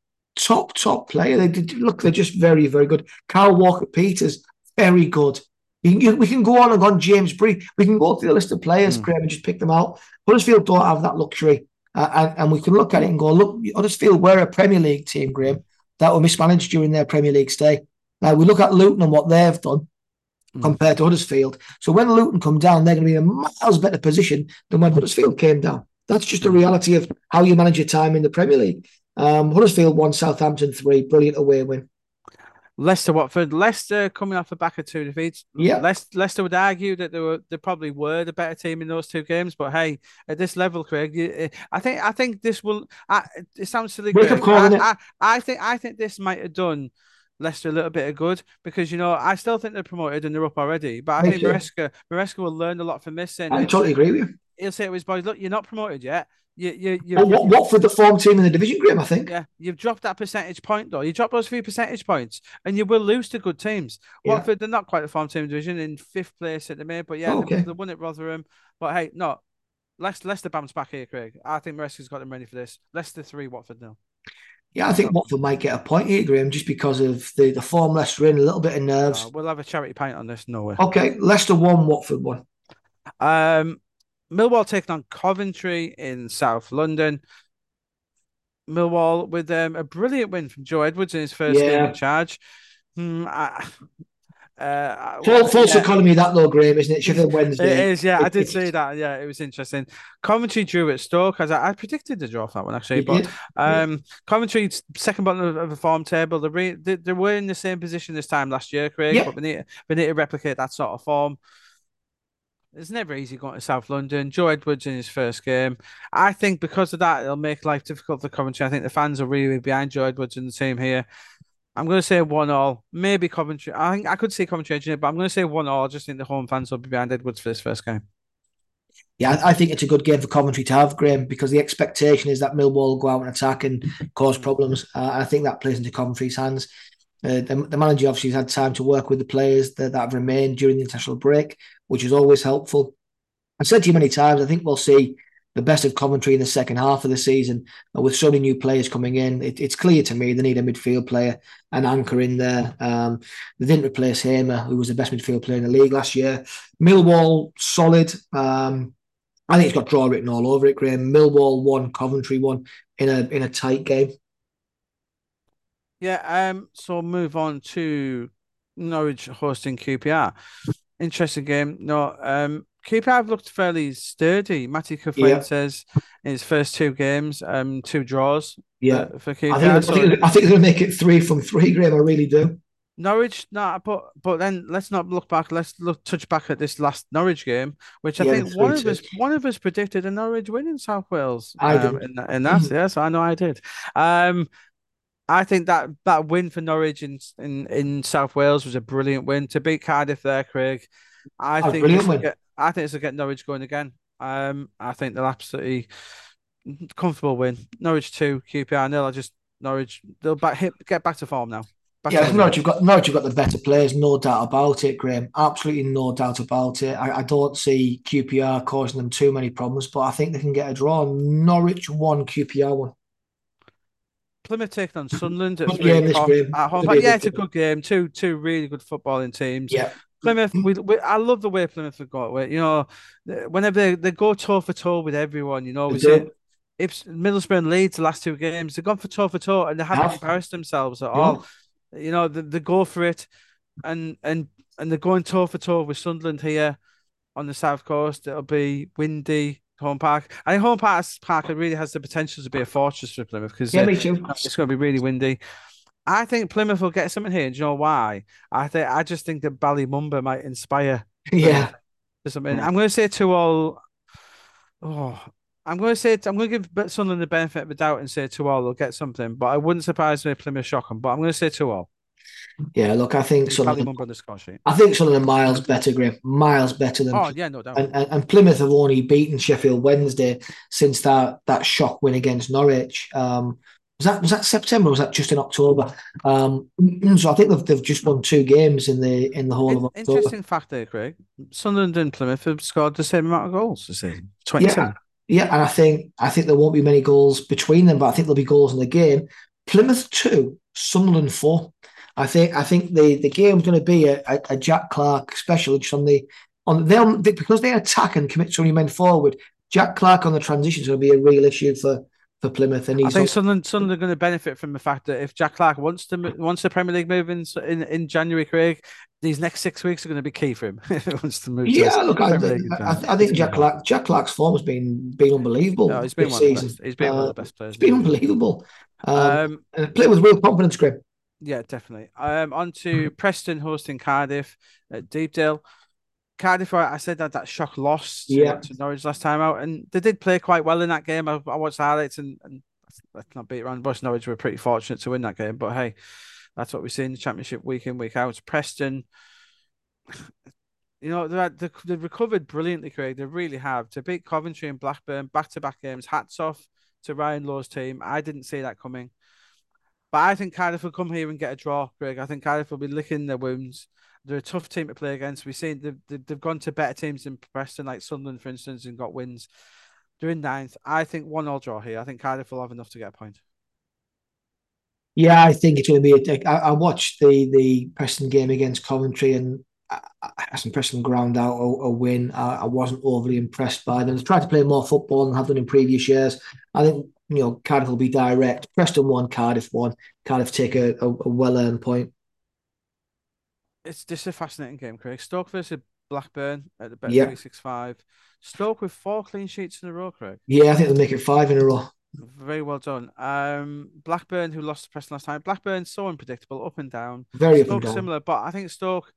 They're just very, very good. Kyle Walker-Peters, very good. We can go on and on. James Bree, we can go through the list of players, Graham, and just pick them out. Huddersfield don't have that luxury, and we can look at it and go, look, Huddersfield were a Premier League team, Graham, that were mismanaged during their Premier League stay. Now we look at Luton and what they've done compared to Huddersfield. So when Luton come down, they're going to be in a miles better position than when Huddersfield came down. That's just the reality of how you manage your time in the Premier League. Huddersfield 1, Southampton 3. Brilliant away win. Leicester-Watford. Leicester coming off the back of two defeats. Yeah. Leicester would argue that they probably were the better team in those two games, but hey, at this level, Craig, I think this will... it sounds silly, Craig. I think this might have done Leicester a little bit of good because, I still think they're promoted and they're up already. But I think Maresca will learn a lot from this. And I totally agree with you. He'll say to his boys, look, you're not promoted yet. Watford, the form team in the division, Graham, I think. Yeah, you've dropped that percentage point, though. You dropped those few percentage points and you will lose to good teams. Yeah. Watford, they're not quite the form team division in 5th place at the minute. But yeah, they won at Rotherham. But hey, no, Leicester bounce back here, Craig. I think Maresca's got them ready for this. Leicester 3, Watford 0. Yeah, I think Watford might get a point here, Graham, just because of the form Leicester in, a little bit of nerves. We'll have a charity pint on this, no way. Okay, Leicester 1, Watford 1. Millwall taking on Coventry in South London. Millwall with a brilliant win from Joe Edwards in his first game in charge. False economy that though, Graham, isn't it? Sheffield Wednesday. It is, yeah. I did see that. Yeah, it was interesting. Coventry drew at Stoke, as I predicted the draw for that one actually. Coventry's second bottom of the form table. They were in the same position this time last year, Craig. Yeah. But we need to replicate that sort of form. It's never easy going to South London. Joe Edwards in his first game. I think because of that, it'll make life difficult for Coventry. I think the fans are really behind Joe Edwards and the team here. I'm going to say 1-1. Maybe Coventry. I think I could see Coventry edging it, but I'm going to say 1-1. I just think the home fans will be behind Edwards for this first game. Yeah, I think it's a good game for Coventry to have, Graham, because the expectation is that Millwall will go out and attack and cause problems. I think that plays into Coventry's hands. The manager obviously has had time to work with the players that have remained during the international break, which is always helpful. I've said to you many times, I think we'll see the best of Coventry in the second half of the season. With so many new players coming in, it's clear to me they need a midfield player, an anchor in there. They didn't replace Hamer, who was the best midfield player in the league last year. Millwall, solid. I think it's got draw written all over it, Graham. Millwall 1, Coventry 1 in a tight game. Yeah, so move on to Norwich hosting QPR. Interesting game. No, QPR have looked fairly sturdy. Matty Caffrey says in his first two games, 2 draws for QPR. I think they'll make it 3 from 3, Graham. I really do. Norwich, but then let's not look back. Let's touch back at this last Norwich game, which I think one of us predicted a Norwich win in South Wales. I did. And that's, yes, I know I did. I think that win for Norwich in South Wales was a brilliant win to beat Cardiff there, Craig. I think it's going to get Norwich going again. I think they'll absolutely comfortable win. Norwich 2, QPR 0. Get back to form now. Norwich have got the better players, no doubt about it, Graham. Absolutely no doubt about it. I don't see QPR causing them too many problems, but I think they can get a draw. Norwich 1, QPR 1. Plymouth taking on Sunderland at home. It's a good game. Two really good footballing teams. Yeah. Plymouth, I love the way Plymouth have got away. You know, whenever they go toe for toe with everyone, you know, if Middlesbrough and Leeds the last two games, they've gone for toe and they haven't embarrassed themselves at all. You know, they go for it and they're going toe for toe with Sunderland here on the South Coast. It'll be windy. Home Park. I think Home Park really has the potential to be a fortress for Plymouth because it's going to be really windy. I think Plymouth will get something here. Do you know why? I just think that Ballymumba might inspire. Yeah. Something. I'm going to say 2-2. I'm going to give Sunderland the benefit of the doubt and say 2-2. They'll get something, but it wouldn't surprise me if Plymouth shock them. But I'm going to say 2-2. Yeah, look, I think Sunderland miles better, Graham. Miles better than. Oh yeah, no doubt. And Plymouth have only beaten Sheffield Wednesday since that shock win against Norwich. Was that September? Or was that just in October? So I think they've just won 2 games in the whole of October. Interesting fact there, Craig. Sunderland and Plymouth have scored the same amount of goals this season, 27. Yeah, and I think there won't be many goals between them, but I think there'll be goals in the game. Plymouth 2, Sunderland 4. I think the game's going to be a Jack Clark special just because they attack and commit so many men forward. Jack Clark on the transition is going to be a real issue for Plymouth. And I think Sunderland are going to benefit from the fact that if Jack Clark wants the Premier League move in January, Craig, these next 6 weeks are going to be key for him. Wants to move. Yeah, to I think Jack Clark's form has been unbelievable. No, he's been this season. He's been one of the best players. It's been unbelievable. Play with real confidence, Graham. Yeah, definitely. On to Preston hosting Cardiff at Deepdale. Cardiff, I said that shock loss to Norwich last time out, and they did play quite well in that game. I watched the highlights, and let's not beat around the bush. Norwich were pretty fortunate to win that game, but hey, that's what we see in the Championship week in, week out. Preston, you know, they've recovered brilliantly, Craig. They really have. To beat Coventry and Blackburn, back-to-back games, hats off to Ryan Lowe's team. I didn't see that coming. But I think Cardiff will come here and get a draw, Greg. I think Cardiff will be licking their wounds. They're a tough team to play against. We've seen they've gone to better teams than Preston, like Sunderland, for instance, and got wins. They're in 9th. I think 1-1 draw here. I think Cardiff will have enough to get a point. Yeah, I think it's going to be. I watched the Preston game against Coventry, and Preston ground out a win. I wasn't overly impressed by them. They tried to play more football than have done in previous years. I think Cardiff will be direct. Preston won, Cardiff won. Cardiff take a well earned point. It's just a fascinating game, Craig. Stoke versus Blackburn at the Bet365. Stoke with 4 clean sheets in a row, Craig. Yeah, I think they'll make it 5 in a row. Very well done. Blackburn, who lost to Preston last time. Blackburn, so unpredictable, up and down. Very Stoke up and down. Similar, but I think Stoke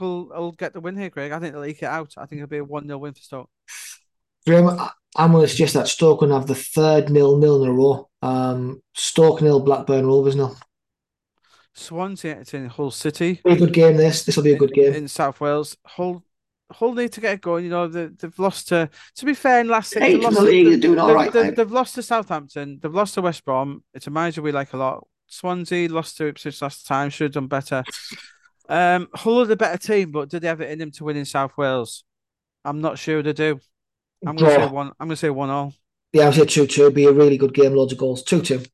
will get the win here, Craig. I think they'll eke it out. I think it'll be a 1-0 win for Stoke. I'm going to suggest that Stoke will have the third 0-0 in a row. Stoke 0, Blackburn Rovers 0. Swansea, it's in Hull City. Very good game, this. This will be a good game. In South Wales. Hull need to get it going. They've lost to be fair, in last six. They've lost to Southampton. They've lost to West Brom. It's a manager we like a lot. Swansea lost to Ipswich last time. Should have done better. Hull are the better team, but do they have it in them to win in South Wales? I'm not sure they do. I'm going to say 1-1. I'm going to say 1-1. Yeah, I'll say 2-2. It'd be a really good game. Loads of goals. 2-2.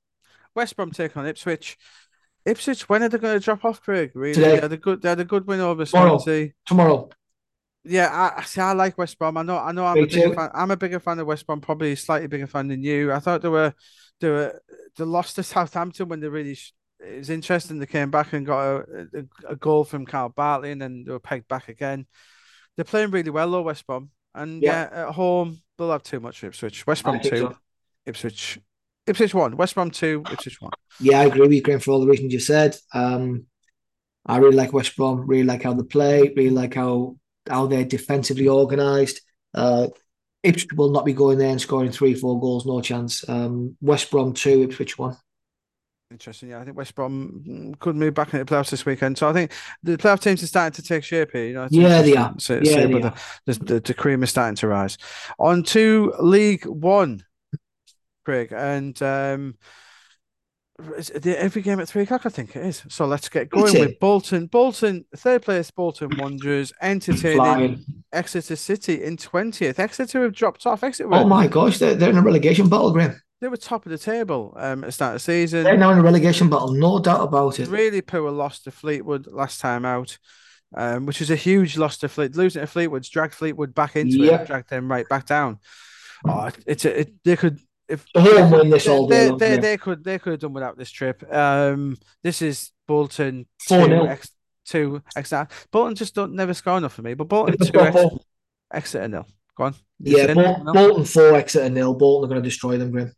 West Brom take on Ipswich. Ipswich, when are they going to drop off, Craig? Really? Today. They had a good win over Swansea. Tomorrow. Yeah, I like West Brom. I know. I'm a bigger fan of West Brom. Probably a slightly bigger fan than you. I thought they lost to Southampton when they really. It was interesting. They came back and got a goal from Carl Bartley, and then they were pegged back again. They're playing really well, though, West Brom. And yeah, at home they'll have too much for Ipswich. West Brom 2, so. Ipswich 1. West Brom 2, Ipswich 1. Yeah, I agree with you, Graham, for all the reasons you said. I really like West Brom. Really like how they play. Really like how they're defensively organised. Ipswich will not be going there and scoring 3-4 goals, no chance. West Brom 2, Ipswich 1. Interesting, yeah. I think West Brom could move back into the playoffs this weekend. So I think the playoff teams are starting to take shape here. They are. The cream is starting to rise. On to League One, Craig. And every game at 3:00, I think it is. So let's get going with Bolton. Bolton, third place, Bolton Wanderers, entertaining Exeter City in 20th. Exeter have dropped off. Oh my gosh, they're in a relegation battle, Graham. They were top of the table at the start of the season. They're now in a relegation battle, no doubt about it. Really poor loss to Fleetwood last time out, which is a huge loss to Fleetwood. Losing to Fleetwood's dragged Fleetwood back into it and dragged them right back down. Oh, they could... They could have done without this trip. This is Bolton 4-0. Bolton just never score enough for me, but Bolton 2, Exeter 0. Go on. Bolton 4, Exeter 0. Bolton are going to destroy them, Graham.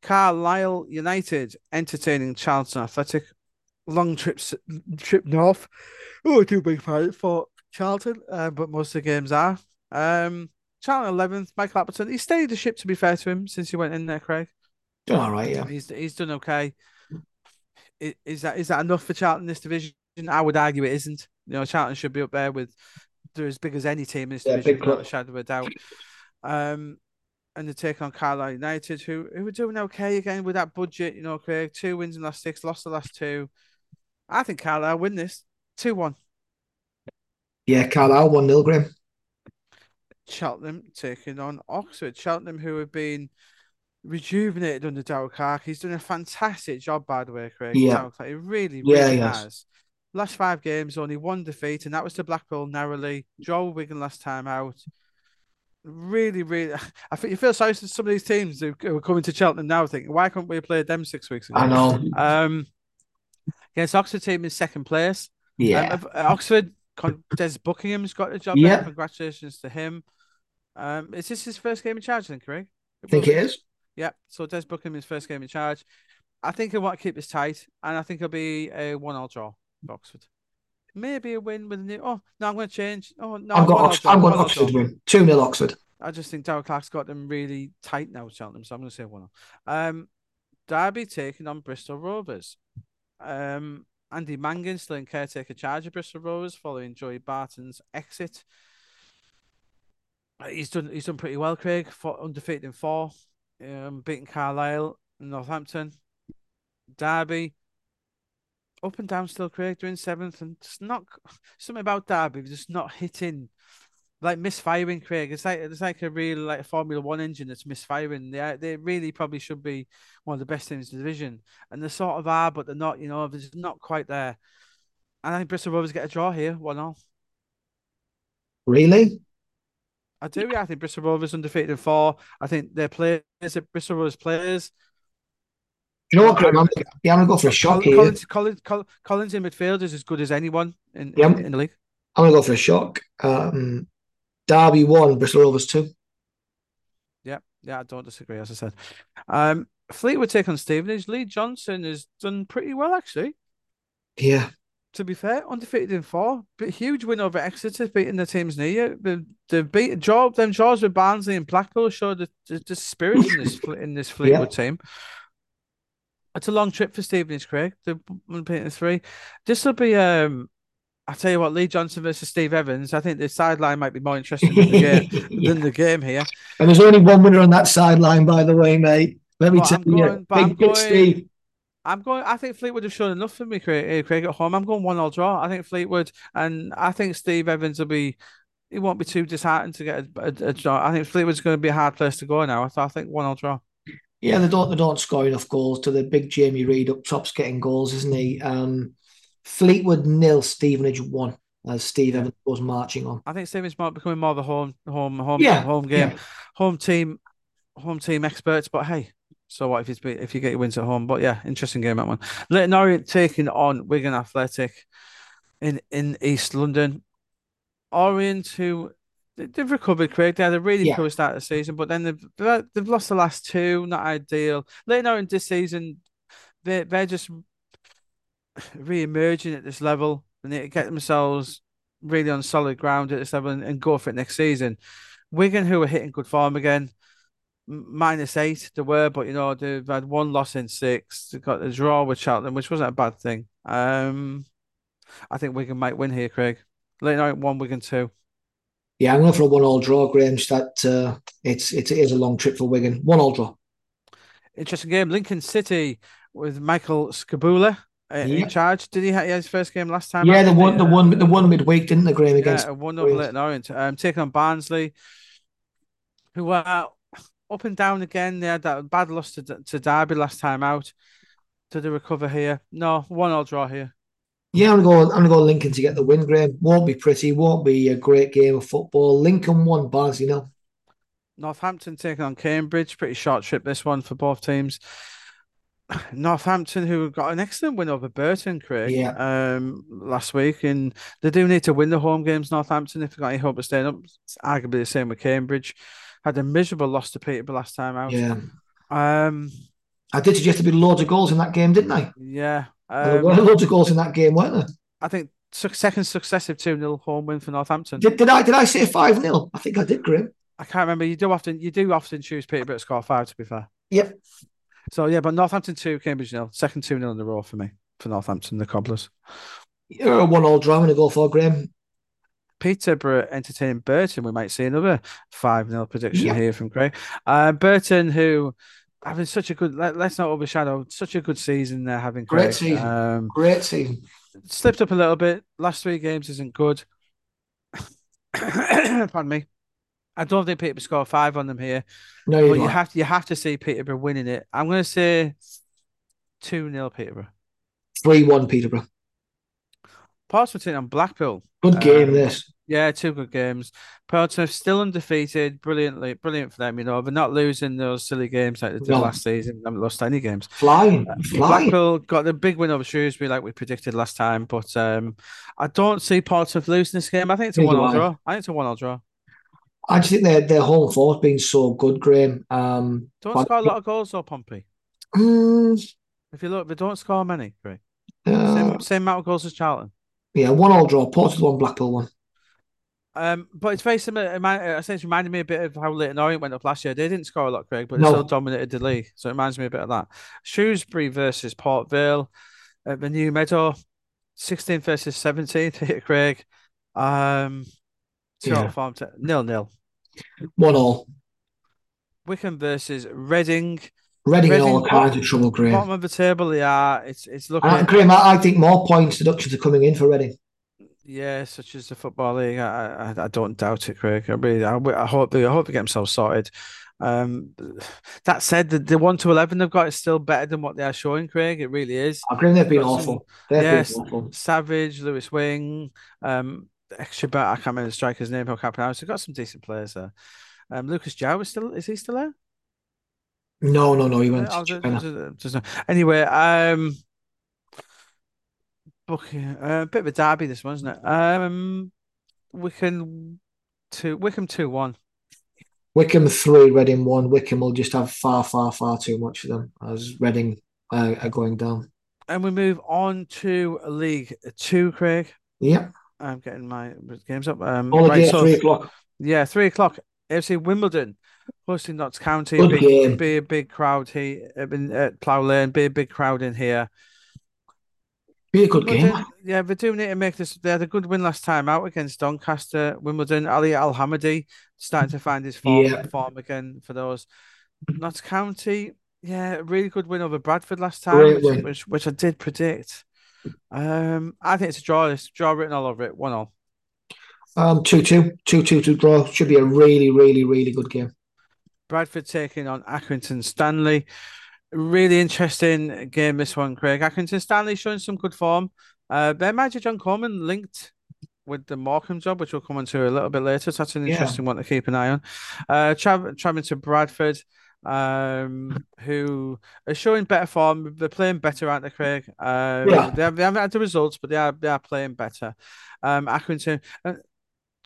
Carlisle United entertaining Charlton Athletic. Long trip north. Oh, too big fight for Charlton, but most of the games are. Charlton 11th, Michael Appleton. He stayed the ship, to be fair to him, since he went in there, Craig. Done all right, yeah. He's done okay. Is that enough for Charlton in this division? I would argue it isn't. Charlton should be up there with. They're as big as any team in this division, without a shadow of a doubt. And they take on Carlisle United, who were doing okay again with that budget, Craig. 2 wins in the last 6, lost the last 2. I think Carlisle win this 2-1. Yeah, Carlisle 1-0, Graham. Cheltenham taking on Oxford. Cheltenham, who have been rejuvenated under Darryl Clark. He's done a fantastic job, by the way, Craig. Yeah. He really has. Last 5 games, only 1 defeat, and that was to Blackpool narrowly. Draw with Wigan last time out. Really, really... I think you feel sorry for some of these teams who are coming to Cheltenham now thinking, why couldn't we play them 6 weeks ago? I know. Yes, Oxford team in second place. Yeah. Oxford... Des Buckingham's got a job there. Congratulations to him. Is this his first game in charge, then, Craig? I think it is. Yeah, so Des Buckingham's first game in charge. I think he'll want to keep this tight, and I think it'll be a 1-1 draw for Oxford. Maybe a win with a new... Oh, no, I'm going to change. Oh no, I've got Oxford. I'm going Oxford win. 2-0 Oxford. I just think Darryl Clark's got them really tight now, Cheltenham, so I'm going to say 1-0. Derby taking on Bristol Rovers. Andy Mangan still in caretaker charge of Bristol Rovers following Joey Barton's exit. He's done pretty well, Craig. Undefeated in 4, beating Carlisle and Northampton. Derby up and down still, Craig. They're in 7th, and it's not something about Derby. They're just not hitting like misfiring, Craig. It's like a really like Formula One engine that's misfiring. They really probably should be one of the best teams in the division, and they sort of are, but they're not. You know, they're just not quite there. And I think Bristol Rovers get a draw here, 1-1. Really? I do. Yeah, I think Bristol Rovers undefeated in 4. I think their players, Bristol Rovers players. You know what, I'm going to go for a shot here. Collins in midfield is as good as anyone in the league. I'm going to go for a shock. Derby 1, Bristol Rovers 2. Yeah, I don't disagree, as I said. Fleetwood take on Stevenage. Lee Johnson has done pretty well, actually. Yeah. To be fair, undefeated in 4. But huge win over Exeter, beating the teams near you. Them draws with Barnsley and Blackpool show the spirit in this Fleetwood team. It's a long trip for Stevenage, Craig. They're undefeated in 3. This will be... I tell you what, Lee Johnson versus Steve Evans. I think the sideline might be more interesting than the game, here. And there's only one winner on that sideline, by the way, mate. Let me tell you. Big Steve. I think Fleetwood have shown enough for me, Craig, at home. I'm going 1-1 draw. I think Fleetwood, and I think Steve Evans he won't be too disheartened to get a draw. I think Fleetwood's going to be a hard place to go now. I think 1-1 draw. Yeah, they don't score enough goals. To the big Jamie Reid up top's getting goals, isn't he? Fleetwood 0, Stevenage 1, as Steve Evans was marching on. I think Stevenage might be becoming more the home game, home team experts. But hey, so what if you get your wins at home? But yeah, interesting game that one. Leighton Orient taking on Wigan Athletic in East London. Orient, who they've recovered, Craig. They had a really poor start of the season, but then they've lost the last 2. Not ideal. Leighton Orient this season, they're just re-emerging at this level. They need to get themselves really on solid ground at this level and go for it next season. Wigan, who are hitting good form again, -8 they were, but you know they've had one loss in 6. They got the draw with Cheltenham, which wasn't a bad thing. I think Wigan might win here, Craig. Leighton Orient 1, Wigan 2. Yeah, I'm going for a 1-1 draw, Graham. It is a long trip for Wigan. 1-1 draw. Interesting game. Lincoln City with Michael Scabula in charge. Did he have his first game last time? Yeah, they won midweek, didn't they, Graham? Against a 1-0 Leighton Orient. Take on Barnsley, who were up and down again. They had that bad loss to Derby last time out. Did they recover here? No, 1-1 draw here. Yeah, I'm gonna go Lincoln to get the win, Graham. Won't be pretty. Won't be a great game of football. Lincoln 1, Barnsley 0. Northampton taking on Cambridge. Pretty short trip this one for both teams. Northampton, who got an excellent win over Burton, Craig, last week, and they do need to win the home games, Northampton, if they've got any hope of staying up. It's arguably the same with Cambridge. Had a miserable loss to Peterborough last time out. Yeah. I did suggest there'd be loads of goals in that game, didn't I? Yeah. There were loads of goals in that game, weren't there? I think second successive 2-0 home win for Northampton. Did I say 5-0? I think I did, Graham. I can't remember. You do often choose Peterborough to score 5, to be fair. Yep. So, yeah, but Northampton 2, Cambridge 0. Second 2-0 in a row for me, for Northampton, the Cobblers. You're a 1-1 draw I'm going to go for, Graham. Peterborough entertaining Burton. We might see another 5-0 prediction here from Craig. Burton, who having such a good, let's not overshadow, such a good season they're having. Craig. Great season. Great season. Slipped up a little bit. Last 3 games isn't good. Pardon me. I don't think Peterborough score 5 on them here. No, but you have to see Peterborough winning it. I'm going to say 2-0 Peterborough. 3-1 Peterborough. Portsmouth on Blackpool. Good game, this. Yeah, 2 good games. Portsmouth still undefeated. Brilliant for them. You know, they're not losing those silly games like they did last season. They haven't lost any games. Flying. Blackpool got the big win over Shrewsbury, like we predicted last time. But I don't see Portsmouth losing this game. I think it's a 1-0 draw. I just think their home forward's been so good, Graham. Don't score a lot of goals, though, Pompey. If you look, they don't score many, Graham. Same amount of goals as Charlton. Yeah, 1-1 draw. Portsmouth 1, Blackpool 1. But it's very similar. I say it's reminded me a bit of how Leighton Orient went up last year. They didn't score a lot, Greg, but they still dominated the league. So it reminds me a bit of that. Shrewsbury versus Port Vale at the New Meadow. 16th versus 17th here, Craig. 0-0. 1-1. Wickham versus Reading. Reading in all kinds of trouble, Graham. Bottom of the table, they are. It's looking. Graham, I think more points deductions are coming in for Reading. Yeah, such as the Football League. I don't doubt it, Craig. I really, I hope they get themselves sorted. That said, the 1 to 11 they've got is still better than what they are showing, Craig. It really is. I agree, they've been awful. Savage, Lewis Wing, Extrabat. I can't remember the striker's name. I can't pronounce. They've got some decent players there. Lucas Jow is he still there? No, he went to China. Anyway, a bit of a derby this one, isn't it? Wickham 2-1. Wickham 3, Reading 1. Wickham will just have far too much for them as Reading are going down. And we move on to League 2, Craig. Yeah. I'm getting my games up. Right, so, 3 o'clock. Yeah, 3 o'clock. AFC Wimbledon, hosting Notts County. Be a big crowd here at Plough Lane. Be a big crowd in here. Be a good Wimbledon game. Yeah, they do need to make this. They had a good win last time out against Doncaster. Wimbledon, Ali Al-Hamadi starting to find his form again for those. Notts County, yeah, really good win over Bradford last time, which I did predict. I think it's a draw. It's a draw written all over it. 1-1. 2-2 to draw. Should be a really, really, really good game. Bradford taking on Accrington Stanley. Really interesting game, this one, Craig. Accrington Stanley showing some good form. Their manager, John Coleman, linked with the Morecambe job, which we'll come into a little bit later. So that's an interesting one to keep an eye on. Traveling to Bradford, who are showing better form. They're playing better, aren't they, Craig? They haven't had the results, but they are playing better. Accrington...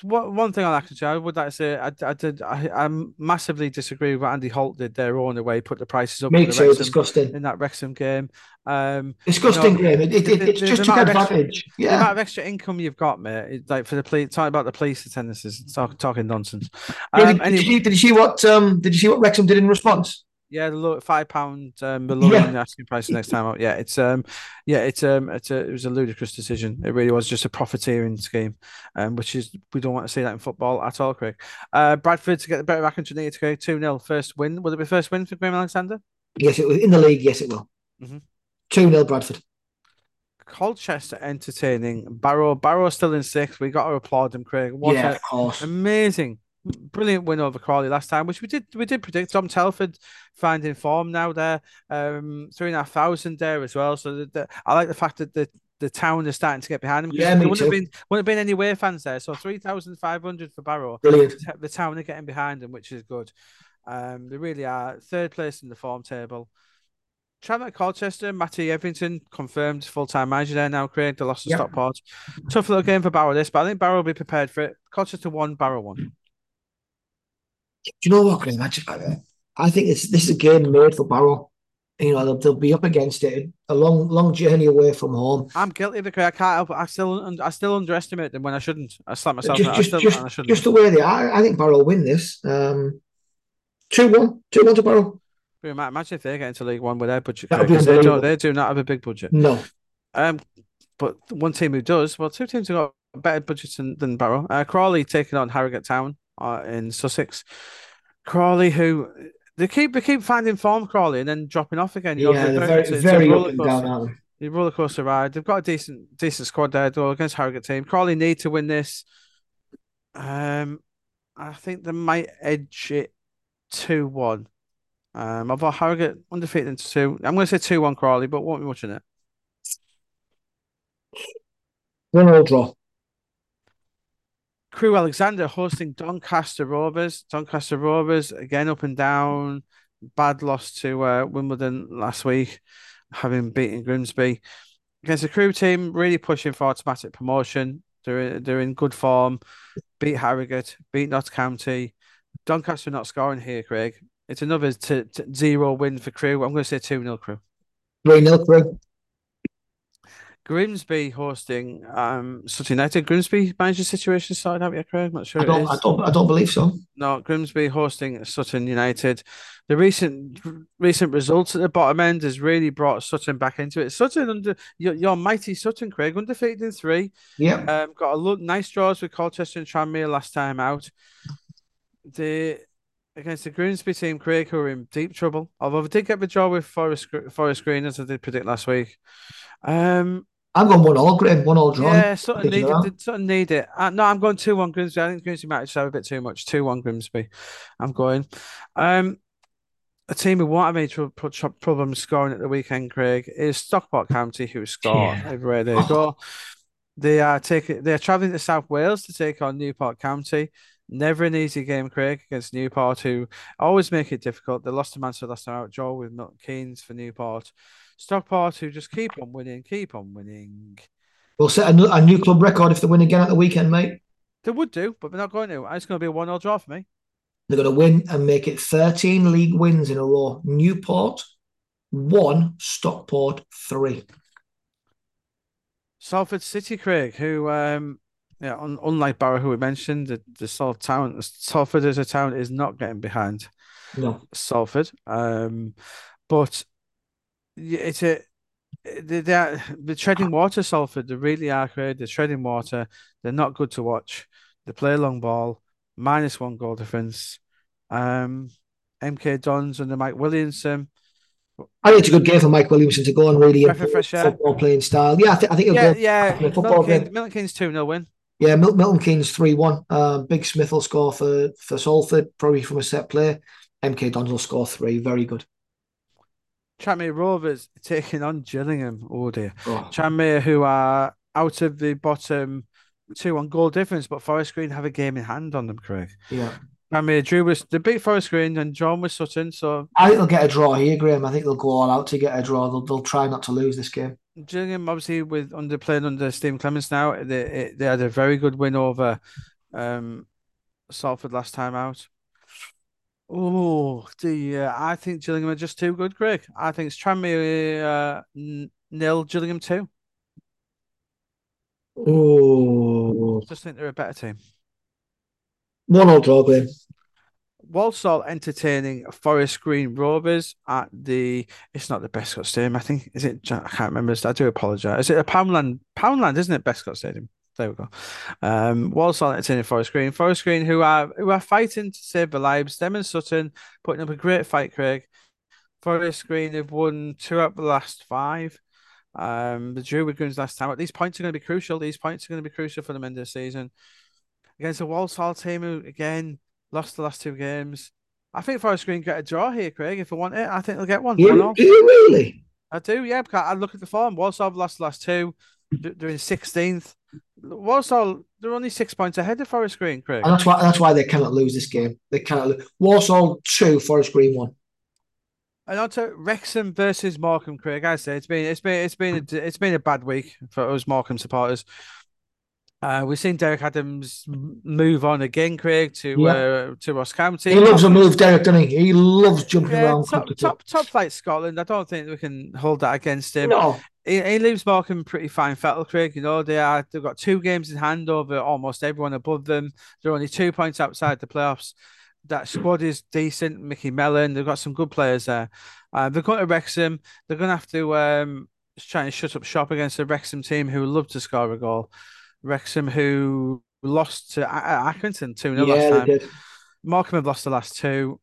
one thing on Accrington, I would like to say, I massively disagree with what Andy Holt did their own way, put the prices up. Makes it disgusting in that Wrexham game. Disgusting game. It's just to get advantage. Yeah. The amount of extra income you've got, mate. Like for the police, talking about the police attendances, talking nonsense. Did you see what Wrexham did in response? Yeah, the £5 the asking price next time out. Yeah, it was a ludicrous decision. It really was just a profiteering scheme, which is we don't want to see that in football at all, Craig. Bradford to get the better back into the 2-0 first win. Will it be first win for Graham Alexander? Yes, it was in the league. Yes, it will. 2-0 Bradford. Colchester entertaining Barrow. Barrow still in 6th. We got to applaud them, Craig. Amazing. Brilliant win over Crawley last time, which we did predict. Dom Telford finding form now there, 3,500 there as well. So I like the fact that the town is starting to get behind them. Yeah, there wouldn't have been any away fans there. So 3,500 for Barrow. Brilliant. The town are getting behind them, which is good. They really are third place in the form table. Traveling at Colchester, Matty Everington confirmed full-time manager there now, Craig. They lost to Stockport. Tough little game for Barrow this, but I think Barrow will be prepared for it. Colchester 1, Barrow 1. Do you know what, Graham? I think this is a game made for Barrow. You know, they'll be up against it. A long journey away from home. I'm guilty of it, Craig. I can't help it. I still underestimate them when I shouldn't. I slap myself. Just the way they are. I think Barrow will win this. 2-1 to Barrow. Imagine if they get into League One with their budget. They do not have a big budget. No. But one team who does. Well, two teams have got a better budget than Barrow. Crawley taking on Harrogate Town. In Sussex. Crawley, who they keep finding form, Crawley, and then dropping off again. They're very up and down, aren't they? The rollercoaster ride. They've got a decent squad there though against Harrogate team. Crawley need to win this. I think they might edge it 2-1. Although Harrogate undefeated into 2. I'm going to say 2-1 Crawley, but won't be watching it. 1-1 draw. Crewe Alexander hosting Doncaster Rovers. Doncaster Rovers, again, up and down. Bad loss to Wimbledon last week, having beaten Grimsby. Against the Crewe team, really pushing for automatic promotion. They're in good form. Beat Harrogate, beat Notts County. Doncaster not scoring here, Craig. It's another 0 win for Crewe. I'm going to say 2-0 Crewe. 3-0 Crewe. Grimsby hosting Sutton United. Grimsby manager situation started out yet, Craig? I'm not sure. I don't believe so. No, Grimsby hosting Sutton United. The recent results at the bottom end has really brought Sutton back into it. Sutton under your mighty Sutton, Craig, undefeated in 3. Yeah. Got a lot nice draws with Colchester and Tranmere last time out. Against the Grimsby team, Craig, who are in deep trouble. Although they did get the draw with Forest Green, as I did predict last week. I'm going 1-1, Graham, 1-1 draw. Yeah, sort of need it. No, I'm going 2-1 Grimsby. I think Grimsby might have a bit too much. 2-1 Grimsby. I'm going. A team who won't have any problem scoring at the weekend, Craig, is Stockport County, who score everywhere they go. They're travelling to South Wales to take on Newport County. Never an easy game, Craig, against Newport, who always make it difficult. They lost to Mansfield last time out, draw with Keynes for Newport. Stockport, who just keep on winning. We'll set a new club record if they win again at the weekend, mate. They would do, but they're not going to. It's going to be a 1-0 draw for me. They're going to win and make it 13 league wins in a row. Newport 1, Stockport 3. Salford City, Craig, who, unlike Barrow, who we mentioned, Salford as a town is not getting behind Salford. But they're treading water, Salford. They really are, Craig. They're treading water. They're not good to watch. They play long ball. -1 goal difference. MK Dons under Mike Williamson. I think it's a good game for Mike Williamson to go on really football playing style. Yeah, I think it'll go. Yeah, Milton Keynes 2-0 win. Yeah, Milton Keynes 3-1. Big Smith will score for Salford, probably from a set play. MK Dons will score 3. Very good. Tranmere Rovers taking on Gillingham. Oh dear. Oh. Tranmere, who are out of the bottom 2-1 goal difference, but Forest Green have a game in hand on them, Craig. Yeah. Tranmere they beat Forest Green and drawn with Sutton, so I think they'll get a draw here, Graham. I think they'll go all out to get a draw. They'll try not to lose this game. Gillingham, obviously, playing under Stephen Clements now, they had a very good win over Salford last time out. Oh dear, I think Gillingham are just too good, Greg. I think it's Tranmere 0, Gillingham 2. Oh, I just think they're a better team. 1-0 draw, Glenn. Walsall entertaining Forest Green Rovers at the. It's not the Bestcott Stadium, I think. Is it? I can't remember. I do apologise. Is it a Poundland? Poundland, isn't it? Bestcott Stadium. There we go. Walsall entertaining Forest Green. Forest Green, who are fighting to save their lives. Them and Sutton putting up a great fight, Craig. Forest Green have won 2 out of the last 5. The drew with Grooms last time. These points are going to be crucial. These points are going to be crucial for them in this season. Against the Walsall team, who again lost the last 2 games. I think Forest Green get a draw here, Craig. If they want it, I think they'll get one. Do you really? I do, yeah. Because I look at the form. Walsall have lost the last 2. They're in 16th. Walsall, they're only 6 points ahead of Forest Green, Craig. And that's why they cannot lose this game. They cannot lose. Walsall 2, Forest Green 1. And on to Wrexham versus Morecambe, Craig. I say it's been a bad week for us Morecambe supporters. We've seen Derek Adams move on again, Craig, to Ross County. He loves a move, Derek, doesn't he? He loves jumping around. Top flight Scotland. I don't think we can hold that against him. No. He leaves Morecambe pretty fine fettle, Craig. You know, they've got 2 games in hand over almost everyone above them. They're only 2 points outside the playoffs. That squad is decent. Mickey Mellon, they've got some good players there. They're going to Wrexham. They're going to have to try and shut up shop against the Wrexham team who love to score a goal. Wrexham, who lost to Accrington 2-0 last time. Morecambe have lost the last 2.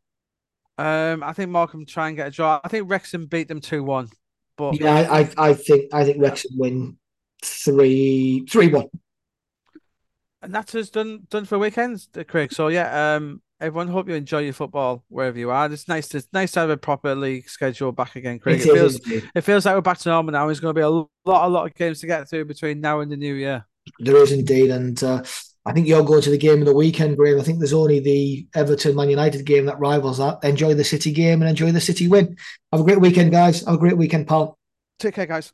I think Morecambe try and get a draw. I think Wrexham beat them 2-1. But yeah, I think Wrexham win 3-1. And that's us done for weekends, Craig. So yeah, everyone, hope you enjoy your football wherever you are. It's nice to have a proper league schedule back again, Craig. It feels like we're back to normal now. There's going to be a lot of games to get through between now and the new year. There is indeed, and I think you're going to the game of the weekend, Graham. I think there's only the Everton-Man United game that rivals that. Enjoy the City game and enjoy the City win. Have a great weekend, guys. Have a great weekend, pal. Take care, guys.